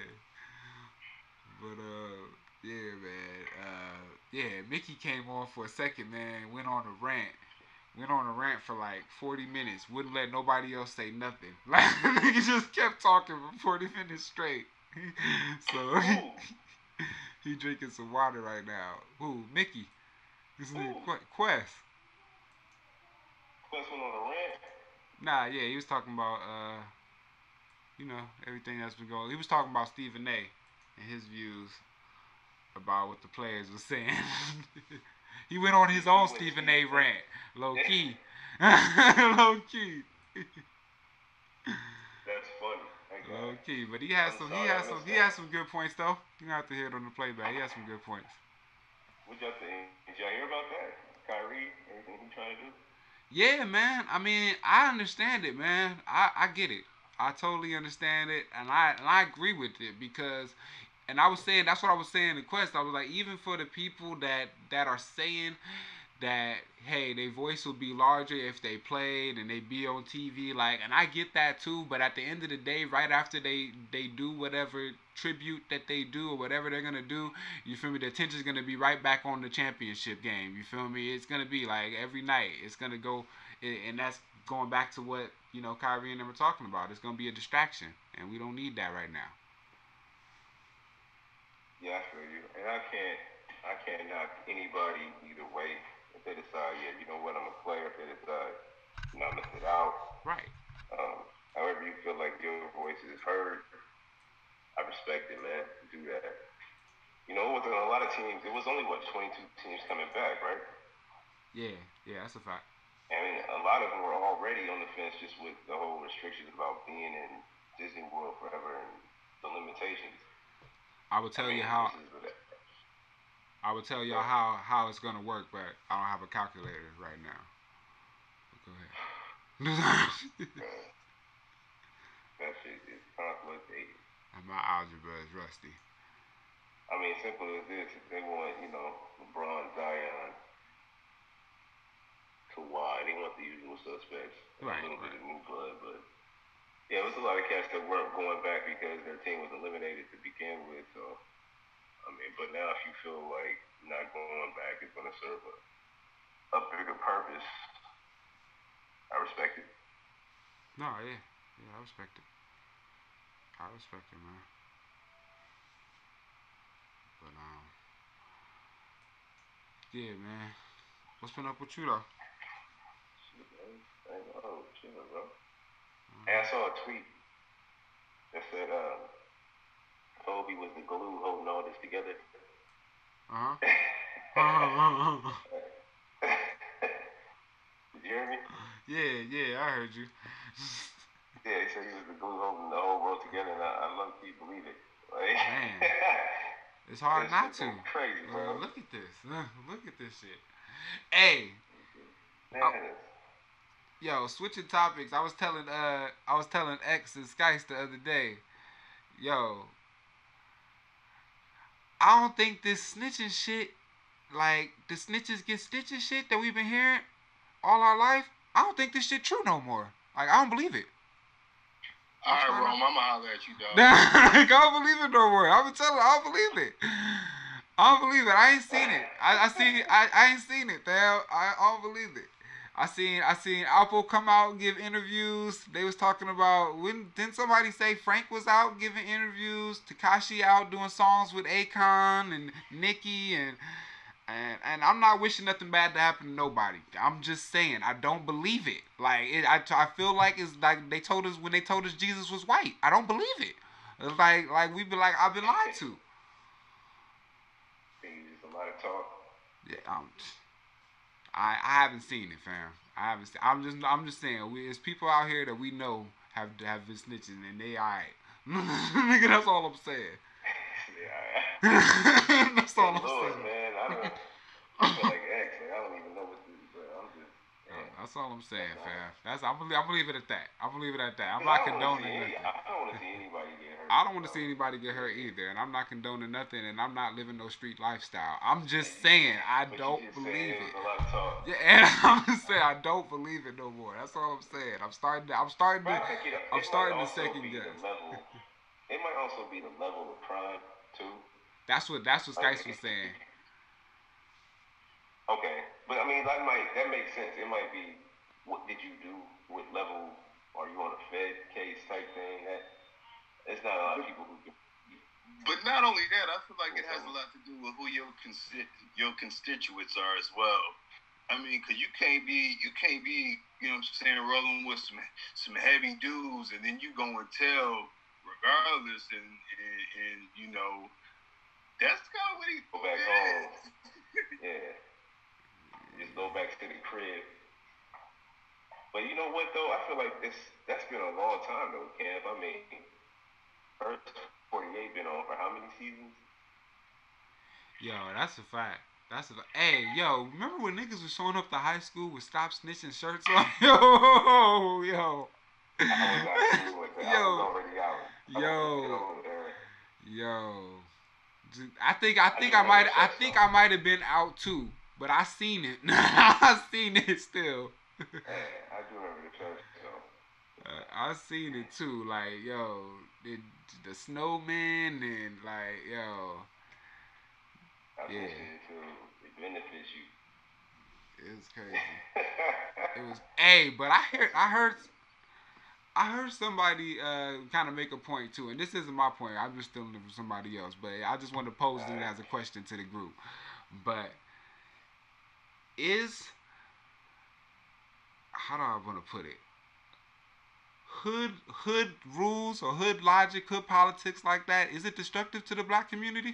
but uh, yeah, man, uh, yeah. Mickey came on for a second, man. Went on a rant. Went on a rant for like forty minutes. Wouldn't let nobody else say nothing. Like he just kept talking for forty minutes straight. So he drinking some water right now. Ooh, Mickey. This is Quest. Quest went on a rant. Nah, yeah, he was talking about, uh, you know, everything that's been going. He was talking about Stephen A. and his views about what the players were saying. He went on his own Stephen A. rant, low key, low key. That's funny. Low key, but he has I'm some, he has some, he has some good points though. You don't have to hear it on the playback. He has some good points. What y'all think? Did y'all hear about that? Kyrie, everything he trying to do? Yeah, man. I mean, I understand it, man. I, I get it. I totally understand it, and I and I agree with it because, and I was saying that's what I was saying in Quest. I was like, even for the people that that are saying that, hey, their voice will be larger if they played and they be on T V, like, and I get that too. But at the end of the day, right after they they do whatever tribute that they do or whatever they're gonna do, you feel me, the attention's gonna be right back on the championship game. You feel me? It's gonna be like every night it's gonna go, and that's going back to what, you know, Kyrie and them were talking about. It's gonna be a distraction, and we don't need that right now. Yeah, I feel you, and I can't I can't knock anybody either way. If they decide, yeah, you know what, I'm a player, if they decide, you know, I'm gonna sit out. Right. Um, however you feel like your voice is heard, I respect it, man. Do that. You know, with a lot of teams, it was only, what, twenty-two teams coming back, right? Yeah, yeah, that's a fact. I mean, a lot of them were already on the fence just with the whole restrictions about being in Disney World forever and the limitations. I would tell I mean, you how... I would tell y'all how, how it's going to work, but I don't have a calculator right now. Go ahead. That shit is complicated. My algebra is rusty. I mean, simple as this, if they want, you know, LeBron, Zion, Kawhi, they want the usual suspects. Right, a little right. bit of new blood, but yeah, it was a lot of cats that weren't going back because their team was eliminated to begin with, so I mean, but now if you feel like not going back, it's going to serve a, a bigger purpose. I respect it. No, yeah. Yeah, I respect it. I respect it, man. But, um... yeah, man. What's been up with you, though? Shit, man. I ain't know. Shit, bro. Mm-hmm. Hey, I saw a tweet that said, uh... Kobe was the glue holding all this together. Uh-huh. uh-huh. Did you hear me? Yeah, yeah, I heard you. Yeah, he said he was the glue holding the whole world together, and I, I love to believe it. Like, man, it's hard not to. Crazy, bro. Uh, look at this. Look at this shit. Hey, Yes. I, yo, switching topics. I was telling uh, I was telling X and Skites the other day. Yo, I don't think this snitching shit, like the snitches get stitches shit that we've been hearing all our life. I don't think this shit true no more. Like I don't believe it. All right, Rome, I'm gonna holler at you, dog. I don't believe it no more. I'm telling you, I don't believe it. I don't believe it. I ain't seen it. I, I seen I, I ain't seen it, damn. I, I don't believe it. I seen I seen Apple come out and give interviews. They was talking about when didn't somebody say Frank was out giving interviews, Tekashi out doing songs with Akon and Nicki and And and I'm not wishing nothing bad to happen to nobody. I'm just saying I don't believe it. Like it, I, I feel like it's like they told us when they told us Jesus was white. I don't believe it. It's like like we've been like I've been lied to. There's a lot of talk. Yeah, I'm, I I haven't seen it, fam. I haven't. Seen, I'm just I'm just saying we there's people out here that we know have have been snitching and they alright. Nigga, that's all I'm saying. Yeah. That's all I'm Lord, saying. Man, I don't, I feel like X, like, I don't even know what to do, bro. I'm just. Man. That's all I'm saying, fam. That's I believe. I believe it at that. I believe it at that. I'm not condoning nothing. I don't want to see anybody get hurt. I don't want to see anybody get hurt either, and I'm not condoning nothing, and I'm not living no street lifestyle. I'm just saying I but don't just believe it. Yeah, and I'm just saying I don't believe it no more. That's all I'm saying. I'm starting. To, I'm starting. To, I'm starting to second guess. It might also be the level of crime. Too. That's what that's what Skites okay. was saying. Okay, but I mean that might that makes sense. It might be what did you do? What level are you on a Fed case type thing? That it's not a lot of people who. Do. But not only that, I feel like it has a lot to do with who your consi- your constituents are as well. I mean, cause you can't be you can't be you know what I'm saying rolling with some some heavy dudes and then you go and tell. Regardless, and, and, and you know, that's kind of what he go back home. Yeah, just go back to the crib. But you know what though? I feel like this that's been a long time though, Kev. I mean, Earth forty-eight been on for how many seasons? Yo, that's a fact. That's a hey, yo. Remember when niggas was showing up to high school with stop snitching shirts on? yo, yo. I was out yo. I was already out. Yo, yo, I think I think I, I might I think I might have been out too, but I seen it. I seen it still. Hey, I do remember the church though. Uh, I seen it too, like yo, it, the snowman and like yo. I yeah. It, too. It benefits you. It was crazy. It was. Hey, but I heard I heard. I heard somebody uh, kind of make a point too, and this isn't my point. I'm just stealing it from somebody else, but I just wanted to pose it as a question to the group. But is how do I want to put it? Hood hood rules or hood logic, hood politics like that, is it destructive to the black community?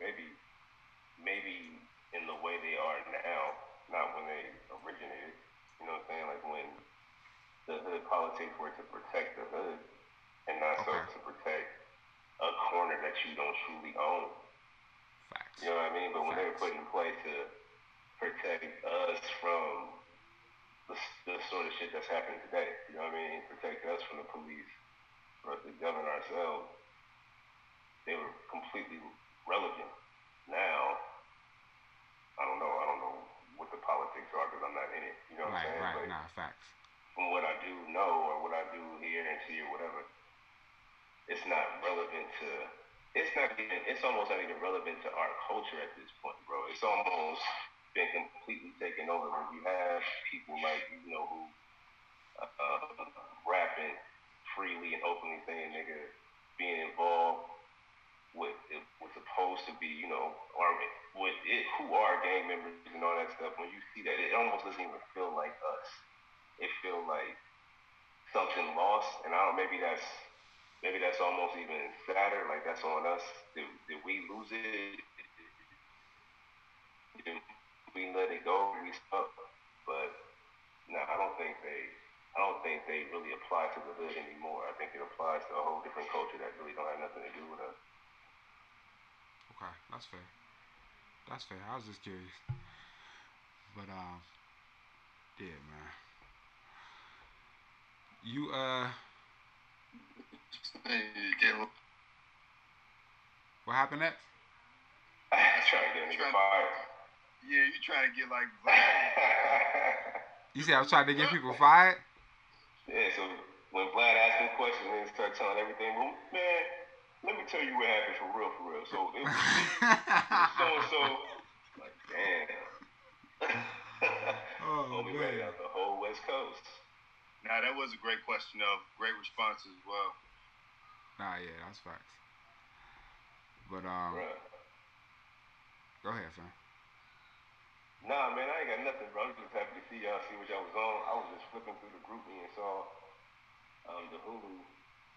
Maybe, maybe in the way they are now. Not when they originated, you know what I'm saying? Like when the hood politics were to protect the hood and not okay. serve to protect a corner that you don't truly own. Facts. You know what I mean? But Facts. When they were put in place to protect us from the, the sort of shit that's happening today, you know what I mean? Protect us from the police, for us to govern ourselves, they were completely relevant. Now, I don't know, I don't know. What the politics are, because I'm not in it. You know what right, I'm saying? Right, right, like, nah, facts. From what I do know, or what I do here and see, or whatever, it's not relevant to, it's not even, it's almost not even relevant to our culture at this point, bro. It's almost been completely taken over when you have people like, you know, who uh, rapping freely and openly saying, nigga, being involved with it was supposed to be, you know, army, with it, who are gang members and all that stuff. When you see that, it almost doesn't even feel like us. It feels like something lost, and I don't. Maybe that's maybe that's almost even sadder. Like that's on us. Did, did we lose it? Did we let it go? We stuck. But no, I don't think they. I don't think they really apply to the hood anymore. I think it applies to a whole different culture that really don't have nothing to do with us. Okay, that's fair. That's fair. I was just curious. But, um, yeah, man. You, uh... What happened next? I'm trying to get you fired. Yeah, you trying to get, like, Vlad. You said I was trying to get people fired? Yeah, so when Vlad asked me questions, they start telling everything. Well, man, let me tell you what happened for real, for real. So it was so-and-so. Like, damn. Oh, oh, we ran out the whole West Coast. Nah, that was a great question, though. Great response as well. Nah, yeah, that's facts. But, um... Bruh. Go ahead, son. Nah, man, I ain't got nothing, bro. I'm just happy to see y'all, see what y'all was on. I was just flipping through the group and saw um, the Hulu.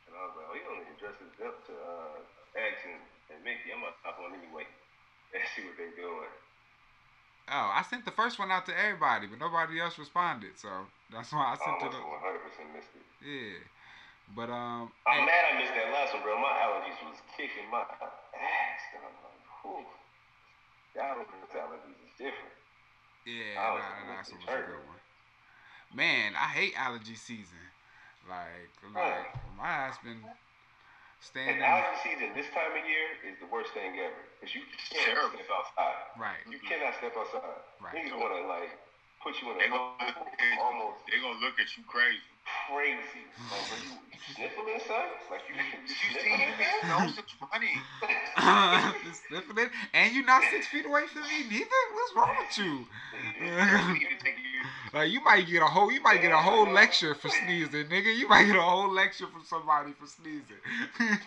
And I was like, oh, he don't even dress his up to uh, Action and Mickey. I'm going to hop on anyway and see what they doing. Oh, I sent the first one out to everybody, but nobody else responded, so that's why I sent it. I almost one hundred percent missed it. Yeah, but um. I'm mad I missed that last one, bro. My allergies was kicking my ass, and I'm like, whew. The allergies is different. Yeah, nah, nah, that's a good one. Man, I hate allergy season. Like, like huh. my ass been standing. And allergy season this time of year is the worst thing ever. Because you can't step outside. Right. You mm-hmm. cannot step outside. Right. Niggas want to, like, put you in a hole. They're going to look at you crazy. Crazy. Like, are you sniffling, son? Like, you, you did you see him, man? No, it's funny. Sniffling? And you're not six feet away from me, neither? What's wrong with you? Like, you might get a whole, you might get a whole lecture for sneezing, nigga. You might get a whole lecture from somebody for sneezing. I'm in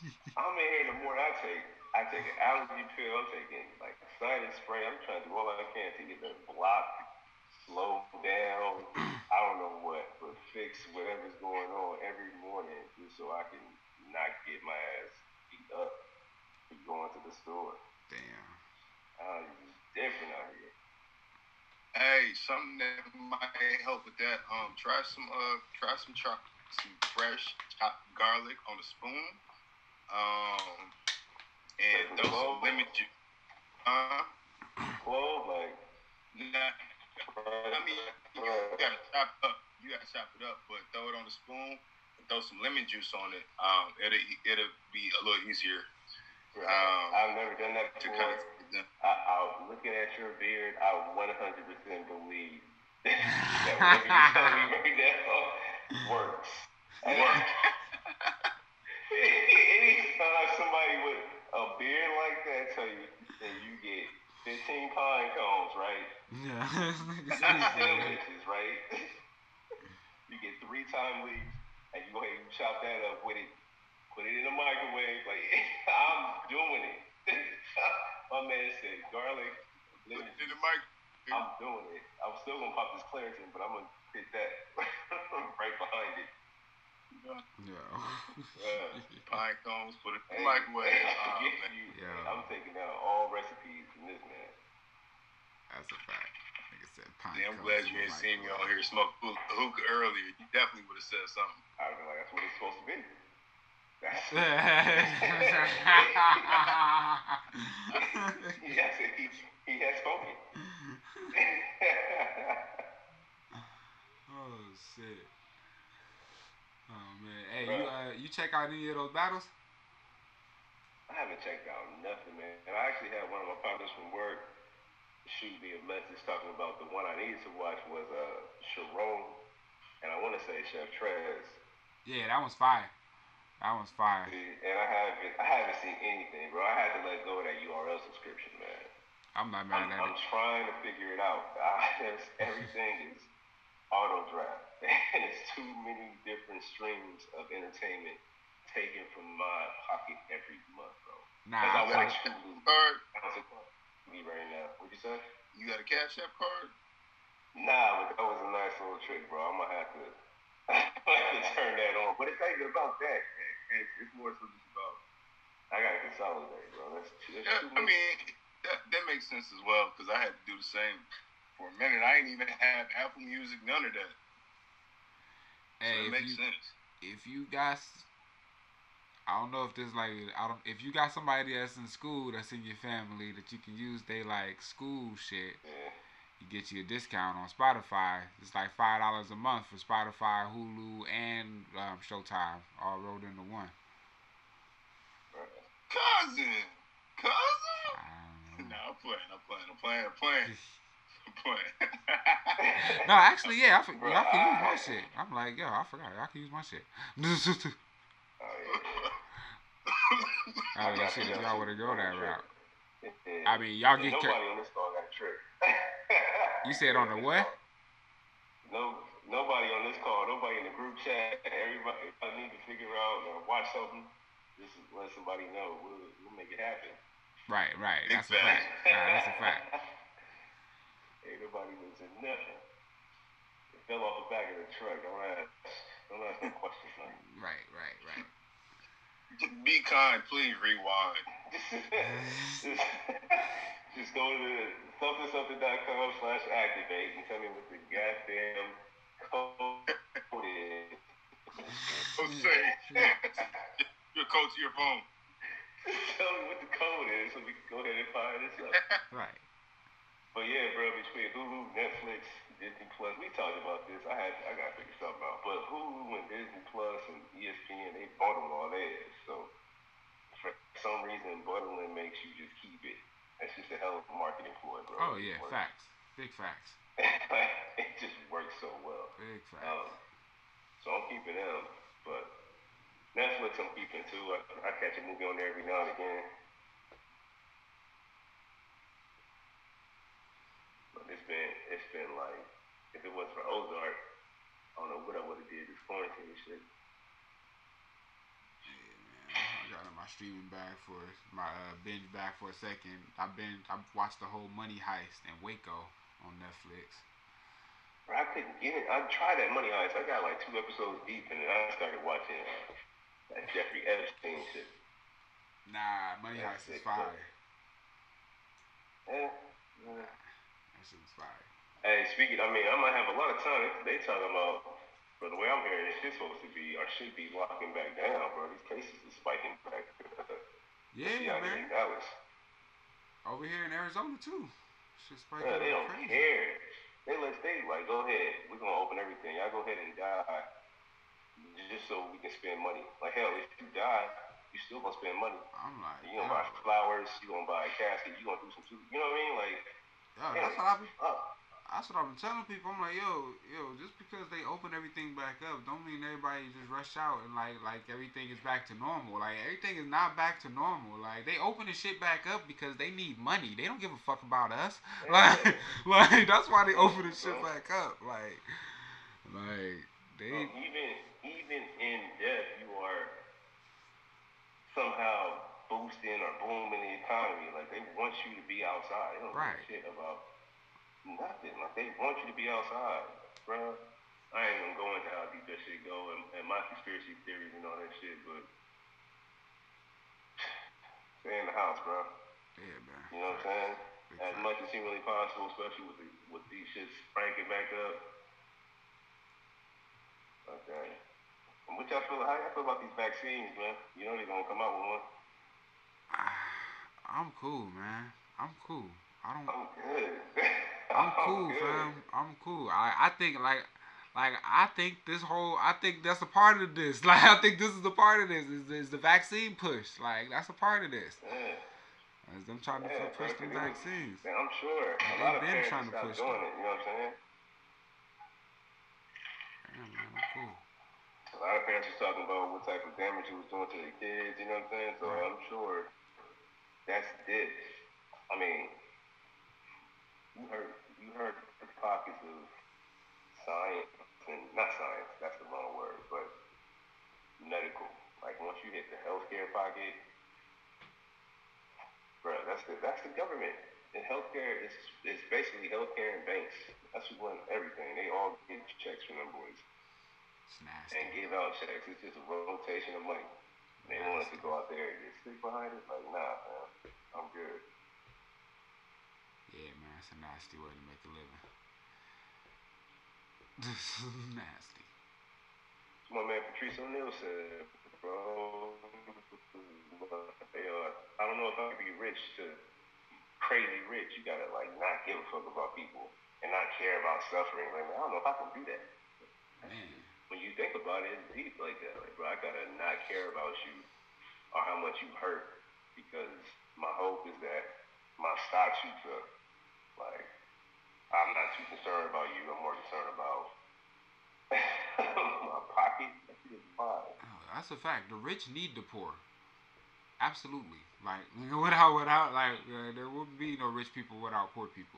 here the more I take. I take an allergy pill, I'm taking like sinus spray, I'm trying to do all I can to get them blocked, slow down, I don't know what, but fix whatever's going on every morning just so I can not get my ass beat up and going to the store. Damn. Allergies is different out here. Hey, something that might help with that, um, try some uh try some chocolate, some fresh chopped garlic on a spoon. Um And those clove? Lemon juice. Huh? Clove? Like, nah. I mean, you gotta chop it up. You gotta chop it up, but throw it on a spoon and throw some lemon juice on it. Um, it'll, it'll be a little easier. Right. Um, I've never done that before. Kind of, I, I looking at your beard, I one hundred percent believe that whatever you're telling me right now works. Works. Anytime somebody would a beard like that tell you that you get fifteen pine cones, right? Yeah. Sandwiches, right? You get three time leaves, and you go ahead and chop that up with it, put it in the microwave. Like, I'm doing it. My man said garlic, lemon juice. I'm doing it. I'm still gonna pop this Claritin, but I'm gonna hit that right behind it. Yeah. uh, pine cones for the hey, microwave. Um, yeah. I'm taking out all recipes from this man. That's a fact. Like I said, pine yeah, I'm cones. I'm glad you didn't see me out here smoke hookah earlier. You definitely would have said something. I was like, that's what it's supposed to be. That's it. Yes, he, he has spoken. Oh, shit. Oh man, hey, bro. you uh, you check out any of those battles? I haven't checked out nothing, man. And I actually had one of my partners from work shoot me a message talking about the one I needed to watch was uh Sharon, and I want to say Chef Trez. Yeah, that one's fire. That one's fire. And I haven't, I haven't seen anything, bro. I had to let go of that U R L subscription, man. I'm not mad I'm, at I'm it. I'm trying to figure it out. I, everything is auto draft. And it's too many different streams of entertainment taken from my pocket every month, bro. Nah, I watch Hulu. Me right now. What'd you say? You got a Cash App card? Nah, but that was a nice little trick, bro. I'm gonna have to, have to turn that on. But it's not even about that. It's, it's more so just about I gotta consolidate, bro. That's, that's yeah, I mean, that, that makes sense as well because I had to do the same for a minute. I ain't even have Apple Music, none of that. Hey, so it if makes you, sense. If you guys I don't know if there's like, I don't, if you got somebody that's in school that's in your family that you can use, they like school shit. Yeah. You get you a discount on Spotify. It's like five dollars a month for Spotify, Hulu, and um, Showtime, all rolled into one. Cousin, cousin. Um, no, I'm playing. I'm playing. I'm playing. I'm playing. I'm playing. No, actually, yeah, I, for, bro, I can I, use my shit. I'm like, yo, I forgot. I can use my shit. Oh, that shit! If y'all would have go that route. I mean, y'all get. Nobody ca- on this call got a trick. You said on the what? No, nobody on this call. Nobody in the group chat. Everybody, I need to figure out or watch something. Just let somebody know. We'll, we'll make it happen. Right, right. That's exactly. a fact. Nah, that's a fact. Ain't nobody losing nothing. It fell off the back of the truck. Don't ask. Don't ask no questions. Right, right, right. Just be kind, please rewind. just, just go to the something something.com slash activate and tell me what the goddamn code is. Jose, your code to your phone. Tell me what the code is so we can go ahead and fire this up. Right. But yeah, bro, between Hulu, Netflix, Disney Plus, we talked about this. I had, I gotta figure something out. But Hulu and Disney Plus and E S P N, they bundle all theirs. So for some reason, bundling makes you just keep it. That's just a hell of a marketing ploy, bro. Oh yeah, facts, big facts. It just works so well. Big facts. Um, so I'm keeping them, but Netflix I'm keeping too. I, I catch a movie on there every now and again. It's been, it's been like, if it wasn't for Ozark, I don't know what I would have did this quarantine shit. Yeah, man. I got in my streaming bag for, my uh, binge bag for a second. I've been, I've watched the whole Money Heist in Waco on Netflix. Bro, I couldn't get it. I tried that Money Heist. I got like two episodes deep in it. I started watching that Jeffrey Epstein shit. Nah, Money Heist is fire. Yeah, yeah. Hey, speaking, I mean, I might have a lot of time. They talking about, but the way I'm hearing this shit's supposed to be, or should be, locking back down, bro. These cases are spiking back. Yeah, man. Over here in Arizona too. Shit's spiking yeah, they don't crazy. Care. They let they like, go ahead. We're gonna open everything. Y'all go ahead and die, just so we can spend money. Like hell, if you die, you still gonna spend money. I'm like, you gonna buy flowers. You gonna buy a casket. You gonna do some, you know what I mean, like. Yo, that's what I've been. That's what I've been telling people. I'm like, yo, yo, just because they open everything back up, don't mean everybody just rush out and like, like everything is back to normal. Like everything is not back to normal. Like they open the shit back up because they need money. They don't give a fuck about us. Like, like that's why they open the shit back up. Like, like they um, even even in death, you are somehow boosting or booming the economy. Like they want you to be outside. They don't right. give a shit about nothing. Like they want you to be outside, bro. I ain't gonna go into how deep that shit go and, and my conspiracy theories and all that shit, but stay in the house, bro. Yeah, man. You know what I'm saying? Big as much as humanly possible, especially with the, with these shits cranking back up. Okay. And what y'all feel? How y'all feel about these vaccines, man? You know they're gonna come out with one. I'm cool, man. I'm cool. I don't. I'm good. I'm cool, I'm good. fam. I'm cool. I, I think like, like I think this whole. I think that's a part of this. Like I think this is a part of this. Is is the vaccine push? Like that's a part of this. Yeah. Is them trying to yeah, push the vaccines? Man, I'm sure. A lot of parents trying to push doing them. It. You know what I'm saying? Damn, man, I'm cool. A lot of parents are talking about what type of damage it was doing to the kids. You know what I'm saying? So yeah. I'm sure. That's it. I mean, you heard you heard the pockets of science, and not science, that's the wrong word, but medical. Like once you hit the healthcare pocket, bro, that's the that's the government. And healthcare is is basically healthcare and banks. That's who runs everything. They all get checks from them boys. It's nasty. And give out checks. It's just a rotation of money. They want us to go out there and get sleep behind it. Like, nah, man. I'm good. Yeah, man. It's a nasty way to make a living. Nasty. my man Patrice O'Neal said, bro, I don't know if I could be rich to crazy rich. You gotta like not give a fuck about people and not care about suffering. Like, man, I don't know if I can do that. Man. When you think about it, it's deep like that. Like, bro, I gotta not care about you or how much you hurt, because my hope is that my stock shoots up. Like, I'm not too concerned about you. I'm more concerned about my pocket. That's a fact. The rich need the poor. Absolutely. Like, without, without, like, uh, there wouldn't be no rich people without poor people.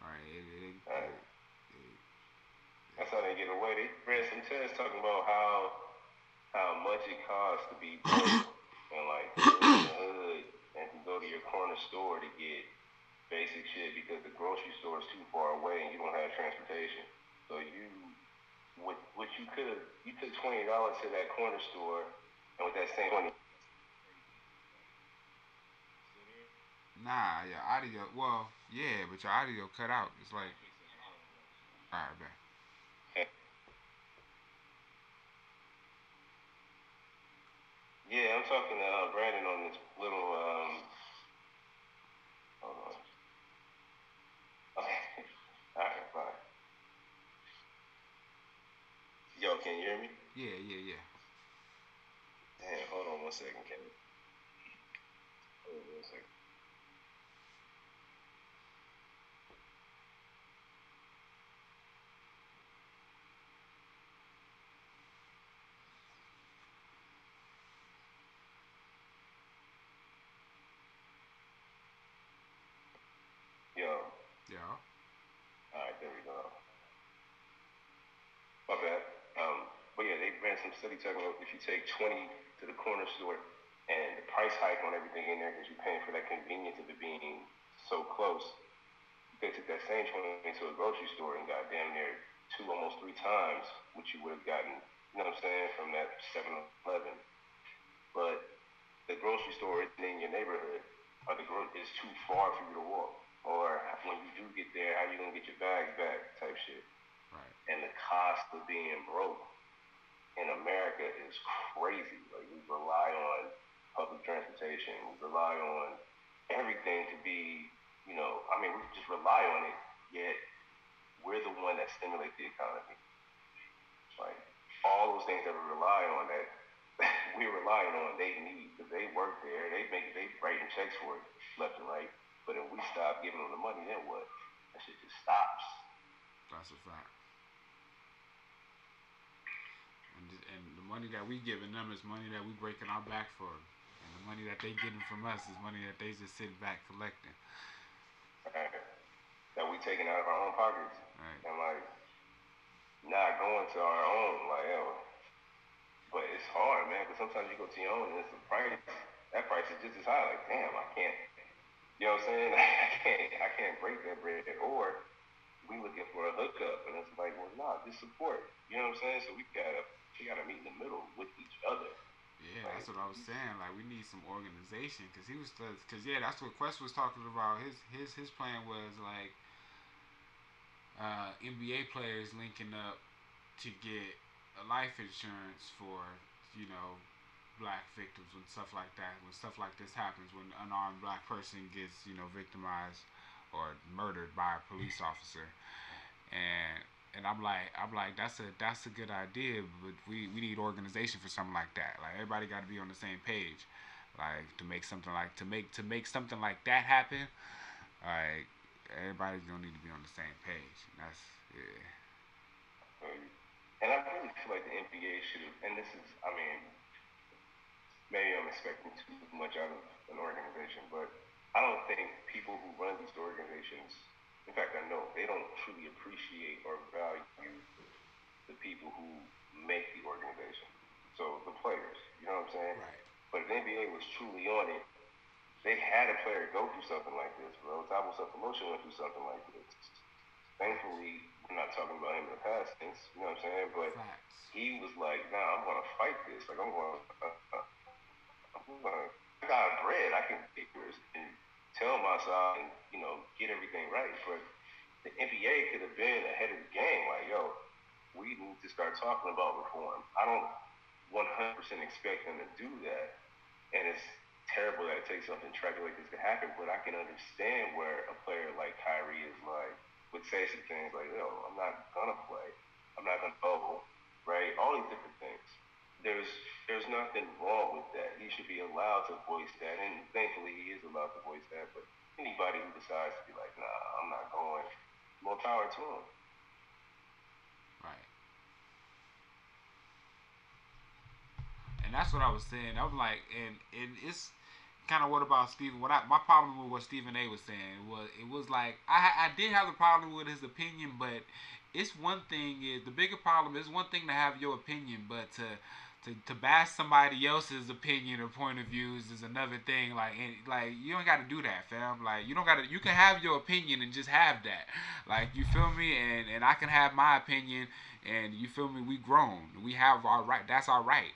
All right. It, it, it, right. It, it, That's how they get away. They read some tests talking about how how much it costs to be broke and, like, to go to the hood and to go to your corner store to get basic shit because the grocery store is too far away and you don't have transportation. So you, what, what you could have, you took twenty dollars to that corner store, and with that same twenty dollars. Nah, your audio, well, yeah, but your audio cut out. It's like, all right, man. Yeah, I'm talking to uh, Brandon on this little, um, hold on. Okay, all right, fine. Yo, can you hear me? Yeah, yeah, yeah. Damn, hold on one second, can you? Hold on one second. Yo. Yeah. All right, there we go. My bad. Um, but yeah, they ran some study talking about if you take twenty to the corner store and the price hike on everything in there because you're paying for that convenience of it being so close, they took that same twenty to a grocery store and got damn near two, almost three times what you would have gotten, you know what I'm saying, from that seven eleven. But the grocery store isn't in your neighborhood, or the gro- is too far for you to walk, or when you do get there, how you gonna get your bags back type shit. Right. And the cost of being broke in America is crazy. Like, we rely on public transportation, we rely on everything to be, you know, I mean, we just rely on it, yet we're the one that stimulates the economy. Like, all those things that we rely on, that we're relying on, they need, because they work there, they make, they writing checks for it left and right. But if we stop giving them the money, then what? That shit just stops. That's a fact. And, and the money that we giving them is money that we breaking our back for. And the money that they getting from us is money that they just sitting back collecting. Right. That we taking out of our own pockets. Right. And like, not going to our own. Like, yo. But it's hard, man, because sometimes you go to your own and it's the price. That price is just as high. Like, damn, I can't. You know what I'm saying? I can't I can't break that bread. Or we looking for a hookup, and it's like, well, nah, just support. You know what I'm saying? So we gotta we gotta meet in the middle with each other. Yeah, like, that's what I was saying. Like, we need some organization, because he was because yeah, that's what Quest was talking about. His his his plan was like uh, N B A players linking up to get a life insurance for, you know, black victims when stuff like that, when stuff like this happens, when an unarmed black person gets, you know, victimized or murdered by a police officer. And and I'm like I'm like that's a that's a good idea, but we, we need organization for something like that. Like, everybody got to be on the same page, like, to make something like to make to make something like that happen. Like, everybody's gonna need to be on the same page. And that's yeah. And I really feel like the N B A should have, and this is I mean. Maybe I'm expecting too much out of an organization, but I don't think people who run these organizations, in fact, I know, they don't truly appreciate or value the people who make the organization. So, the players, you know what I'm saying? Right. But if the N B A was truly on it, they had a player go through something like this, bro. Tabo Self-Promotion went through something like this. Thankfully, we're not talking about him in the past tense, you know what I'm saying? But he was like, nah, I'm going to fight this. Like, I'm going to... Uh, uh, I got bread, I can get this and tell my side and, you know, get everything right. But the N B A could have been ahead of the game. Like, yo, we need to start talking about reform. I don't one hundred percent expect them to do that, and it's terrible that it takes something tragic like this to happen, but I can understand where a player like Kyrie is like, would say some things like, no, I'm not going to play. I'm not going to bubble, right? All these different things. There's there's nothing wrong with that. He should be allowed to voice that, and thankfully he is allowed to voice that, but anybody who decides to be like, nah, I'm not going, more power to him. Right. And that's what I was saying. I was like, and, and it's kind of what about Stephen? What I, my problem with what Stephen A. was saying was, it was like, I, I did have a problem with his opinion, but it's one thing is, the bigger problem is one thing to have your opinion, but to to, to bash somebody else's opinion or point of views is another thing. Like, and, like you don't got to do that, fam. Like, you don't got to, you can have your opinion and just have that. Like, you feel me? And, and I can have my opinion, and you feel me? We grown. We have our right. That's our right.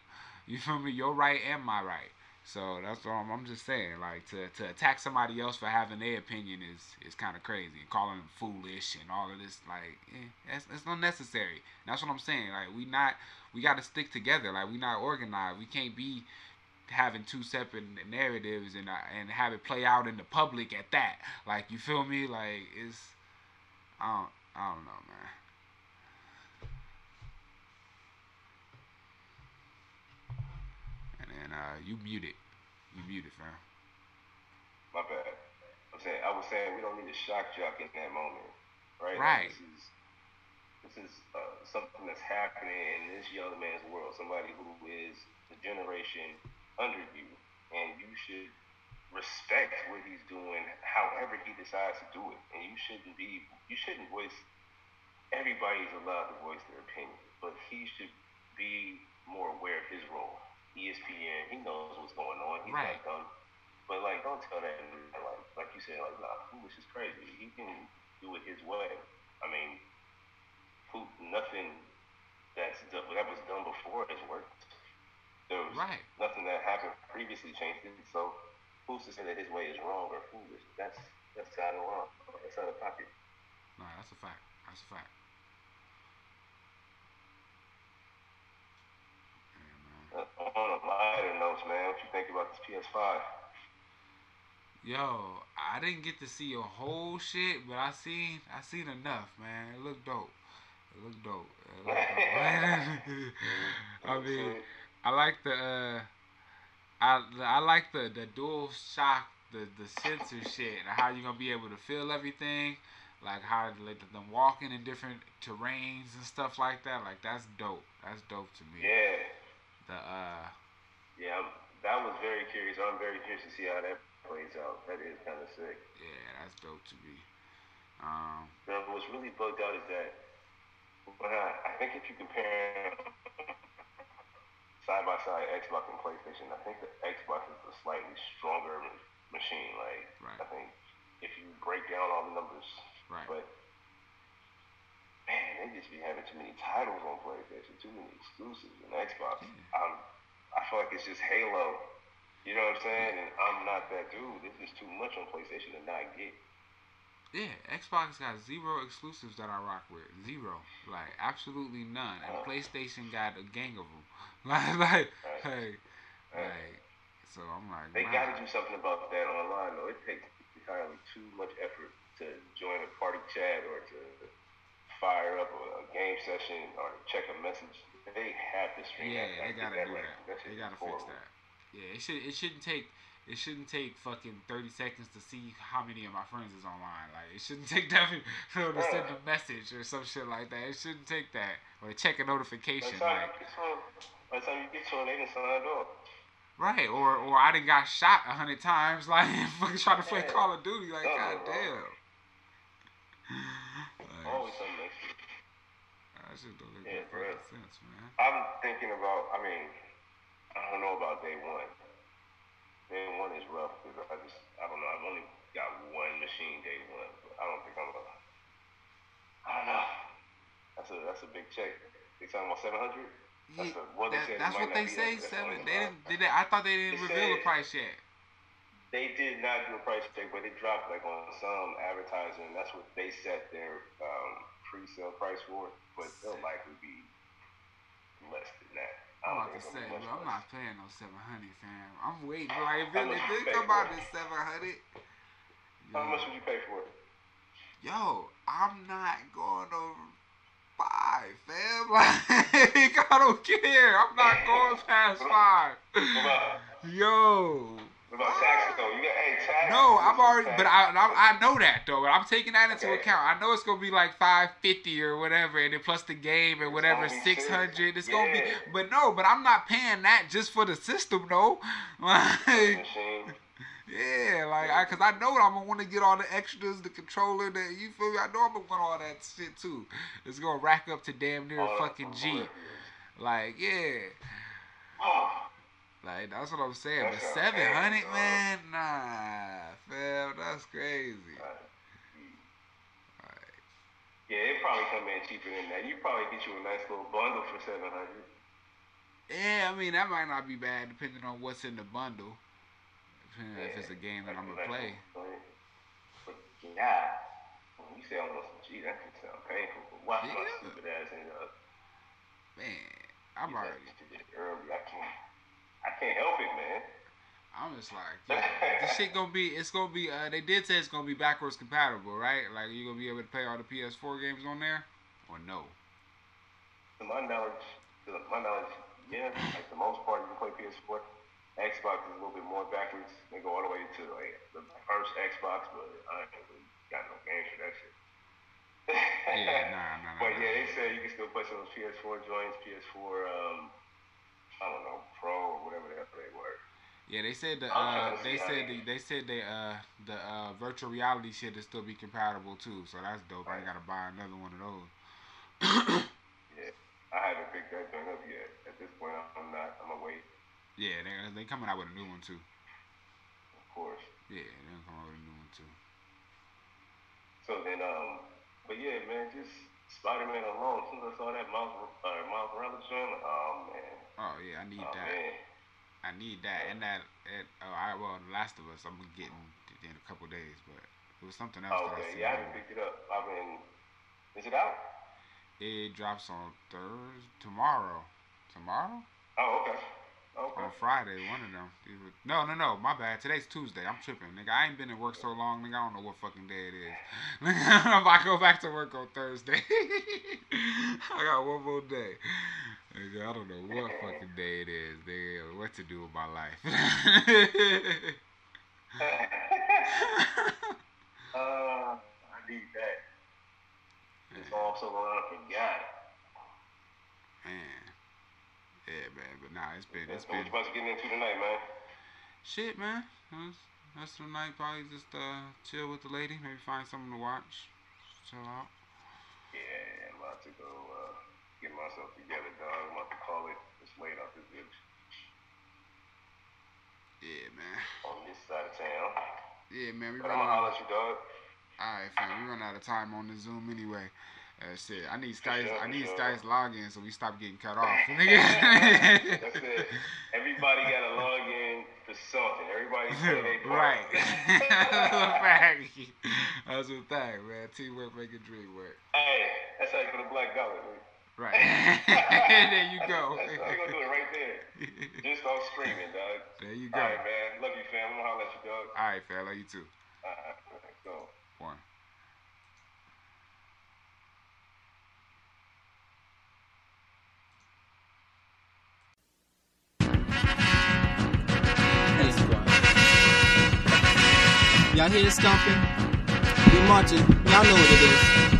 You feel me? Your right and my right. So that's what I'm, I'm just saying. Like, to, to attack somebody else for having their opinion is, is kind of crazy. And calling them foolish and all of this, like, eh, that's, that's unnecessary. And that's what I'm saying. Like, we not, we got to stick together. Like, we not organized. We can't be having two separate narratives and uh, and have it play out in the public at that. Like, you feel me? Like, it's, I don't, I don't know, man. And uh, you muted. You muted, fam. My bad. I'm saying, I was saying we don't need a shock jock in that moment, right? Right. Like, this is this is uh, something that's happening in this young man's world. Somebody who is the generation under you, and you should respect what he's doing, however he decides to do it. And you shouldn't be, you shouldn't voice. Everybody's allowed to voice their opinion, but he should be more aware of his role. E S P N, he knows what's going on. He's right. Not dumb. But, like, don't tell that dude, like, like you said, like, nah, foolish is crazy. He can do it his way. I mean, who, nothing that's done, that was done before has worked. There was right. Nothing that happened previously changed it. So, who's to say that his way is wrong or foolish? That's, that's out of wrong. That's out of pocket. Nah, that's a fact. That's a fact. On a lighter note, man, what you think about this P S five? Yo, I didn't get to see a whole shit, but I seen I seen enough, man. It looked dope. It looked dope. It looked dope. I mean, I like the uh, I I like the, the dual shock, the the sensor shit, and how you gonna be able to feel everything, like how like them walking in different terrains and stuff like that. Like, that's dope. That's dope to me. Yeah. The, uh, yeah, I'm, that was very curious. I'm very curious to see how that plays out. That is kind of sick. Yeah, that's dope to me. Um, now, what's really bugged out is that when I, I think if you compare side by side Xbox and PlayStation, I think the Xbox is a slightly stronger machine. Like, right. I think if you break down all the numbers, right. But man, they just be having too many titles on PlayStation, too many exclusives on Xbox. Yeah. I'm, I feel like it's just Halo. You know what I'm saying? And I'm not that dude. This is too much on PlayStation to not get. Yeah, Xbox got zero exclusives that I rock with. Zero. Like, absolutely none. And PlayStation got a gang of them. like, like, right. like, right. like, so I'm like, They wow. got to do something about that online, though. It takes entirely too much effort to join a party chat or to fire up a, a game session or check a message. They have to stream yeah, that. Yeah, they gotta that do right. that. that they gotta fix that. Yeah, it should. It shouldn't take. It shouldn't take fucking thirty seconds to see how many of my friends is online. Like, it shouldn't take that for them to send a message or some shit like that. It shouldn't take that or check a notification. By the time, like, time you get to it, they done signed off. Right, or or I done got shot a hundred times. Like, fucking trying to play yeah. Call of Duty. Like, no, goddamn. Always something extra. That shit don't make yeah, no fucking sense, man. I'm thinking about, I mean, I don't know about day one. Day one is rough because I just, I don't know, I've only got one machine day one. But I don't think I'm gonna, I don't know. That's a, that's a big check. They talking about seven hundred? That's, a, well, that, they that's what they say, that, seven. They didn't, did they, I thought they didn't they reveal the price yet. They did not do a price check, but they dropped like on some advertising. That's what they set their um, pre-sale price for it, but it'll likely be less than that. I'm about to say, bro, I'm not paying no seven hundred, fam. I'm waiting. Like, if it did come out at seven hundred, how much would you pay for it? Yo, I'm not going over five, fam. Like, I don't care. I'm not going past five. Yo. What about taxes, though? You got, hey, taxes. No, I'm already, but I, I I know that, though. I'm taking that into okay. account. I know it's going to be like five fifty or whatever, and then plus the game and whatever, it's six hundred. It's yeah. going to be, but no, but I'm not paying that just for the system, though. Like, yeah, like, I, because I know I'm going to want to get all the extras, the controller, the, you feel me? I know I'm going to want all that shit, too. It's going to rack up to damn near oh, a fucking G. Like, yeah. Oh. Like, that's what I'm saying. That's but seven hundred, man, man, nah, fam, that's crazy. Right. Right. Yeah, it probably come in cheaper than that. You probably get you a nice little bundle for seven hundred. Yeah, I mean, that might not be bad depending on what's in the bundle. Depending yeah. on if it's a game that I'm going to play. But, yeah, when you say almost a G, that can sound painful. But watch yeah. my stupid ass end up. Man, I'm already. Early, I can't. I can't help it, man. I'm just like, yeah, this shit gonna be, it's gonna be, uh, they did say it's gonna be backwards compatible, right? Like, you gonna be able to play all the P S four games on there? Or no? To my knowledge, to my knowledge, yeah, like the most part, you can play P S four. Xbox is a little bit more backwards. They go all the way to, like, the first Xbox, but I ain't really got no games for that shit. Yeah, nah, nah, nah. But, yeah, they said you can still play some of those P S four joints, P S four, um... I don't know, pro or whatever the hell they were. Yeah, they said the uh, they said the, they said they uh the uh virtual reality shit is still be compatible too, so that's dope. Right. I ain't gotta buy another one of those. Yeah, I haven't picked that thing up yet. At this point, I'm not. I'm gonna wait. Yeah, they they coming out with a new one too. Of course. Yeah, they are coming out with a new one too. So then, um, but yeah, man, just Spider-Man alone. Since I saw that Miles uh, Miles Morales joint, oh man. Oh yeah, I need oh, that. Man. I need that, yeah. and that. And, oh, I well, The Last of Us. I'm gonna get in a couple of days, but it was something else. Oh, that okay. I yeah, I haven't picked it up. I mean, is it out? It drops on Thursday, tomorrow. Tomorrow? Oh, okay. Okay. On Friday, one of them. No, no, no. My bad. Today's Tuesday. I'm tripping, nigga. I ain't been at work so long, nigga. I don't know what fucking day it is. Nigga, I go back to work on Thursday. I got one more day. I don't know what fucking day it is, nigga, what to do with my life. uh, I need that. It's also around for God. Man. Yeah, man, but nah, it's been... It's so been what you about to get into tonight, man? Shit, man. That's, that's the night, probably just uh, chill with the lady, maybe find something to watch, just chill out. Yeah, I'm about to go... Uh... Get myself together, dog. I'm about to call it. It's late out this bitch. Yeah, man. On this side of town. Yeah, man. We but run I'm gonna holler at you, dog. All right, fam. We run out of time on the Zoom anyway. Uh, shit. I need Sky's. Sure, I need sure. Sky's login so we stop getting cut off. That's it. Everybody got a login for something. Everybody say they right. That's a fact. That's a fact, man. Teamwork make a dream work. Hey, that's how you put a black dollar, man. Right. There you go. We're going to do it right there. Just on streaming, dog. There you go. All right, man. Love you, fam. I'm going to holler at you, dog. All right, fam. Love you, too. All right. Let's go. One. Hey, squad. Y'all hear the stomping? We marching. Y'all know what it is.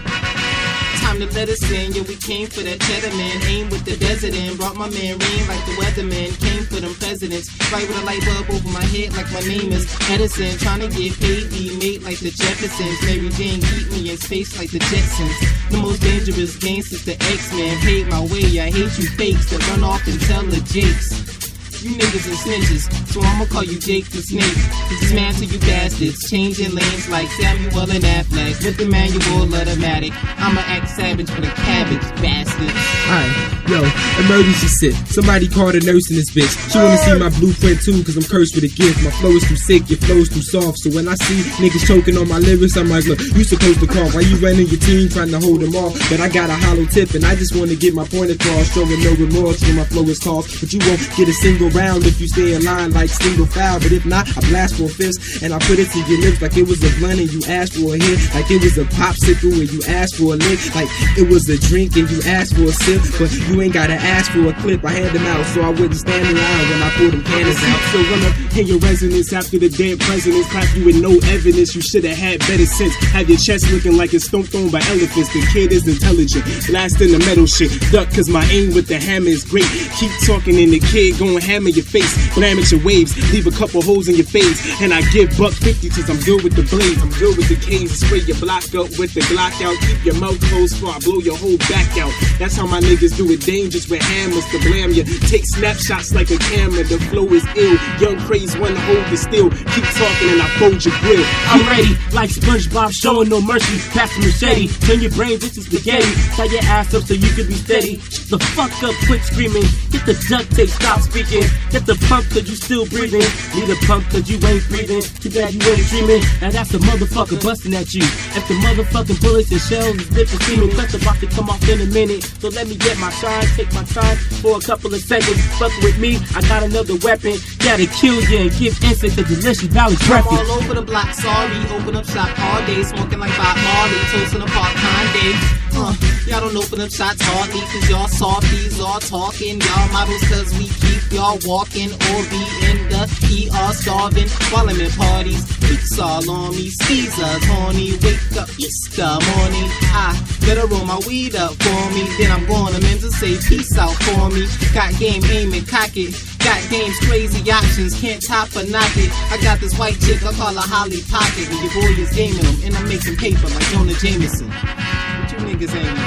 Time to let us in, yeah, we came for that cheddar, man. Aim with the desert in, brought my man Rain like the weatherman. Came for them presidents, right with a light bulb over my head like my name is Edison. Trying to get paid, be mate like the Jeffersons. Mary Jane keep me in space like the Jetsons. The most dangerous game since the X-Men. Paid my way, I hate you fakes that run off and tell the jakes. You niggas are snitches, so I'ma call you Jake the Snake. Dismantle you bastards, changing lanes like Samuel and Affleck. With the manual automatic, I'ma act savage for the cabbage, bastards. Alright, yo, emergency sit. Somebody called a nurse in this bitch. She wanna see my blueprint too, cause I'm cursed with a gift. My flow is too sick, your flow's too soft. So when I see niggas choking on my lyrics, I'm like, look, you supposed to call. Why you running your team trying to hold them off? But I got a hollow tip and I just wanna get my point across. Showing no remorse when my flow is tossed. But you won't get a single round if you stay in line like single foul. But if not, I blast for a fist and I put it to your lips like it was a blunt and you asked for a hit. Like it was a popsicle and you asked for a lick. Like it was a drink and you asked for a sip. But you ain't gotta ask for a clip. I hand them out so I wouldn't stand around when I pull them cannons out. So run up in your resonance after the dead presidents. Clap you with no evidence. You should have had better sense. Have your chest looking like it's stomped on by elephants. The kid is intelligent. Blast in the metal shit. Duck cause my aim with the hammer is great. Keep talking and the kid gon' hammer your face. Blam at your waves. Leave a couple holes in your face. And I give buck fifty cause I'm good with the blades. I'm good with the canes. Spray your block up with the Glock out. Keep your mouth closed before I blow your whole back out. That's how my niggas do it. Dangerous with hammers to blam you. Take snapshots like a camera. The flow is ill. Young craze one to hold you still. Keep talking and I fold your grill. I'm ready like SpongeBob showing no mercy. Pass the machete. Turn your brains into spaghetti. Tie your ass up so you can be steady. Shut the fuck up, quit screaming. Get the duct tape, stop speaking. Get the pump cause you still breathing. Need a pump cause you ain't breathing. Too bad you ain't dreaming. Now that's the motherfucker busting at you. If the motherfucking bullets and shells is different seeming. Plus the box to come off in a minute. So let me get my shine, take my time for a couple of seconds. Fuck with me, I got another weapon. Gotta kill you and give instant the delicious valley traffic. I'm all over the block, sorry. Open up shop all day. Smoking like Bob Marley. Toasting apart Kanye. Uh, y'all don't open up shots hardly, cause y'all softies all talking. Y'all models cause we keep y'all walking. Or be in the E R starving while I'm in parties. Peaks all on me, Caesar's horny. Wake up Easter morning. I better roll my weed up for me. Then I'm going to men to say peace out for me. Got game, aim and cock it. Got games, crazy options, can't top or knock it. I got this white chick, I call her Holly Pocket. And your boy is gaming them, and I'm making paper like Jonah Jameson. Niggas ain't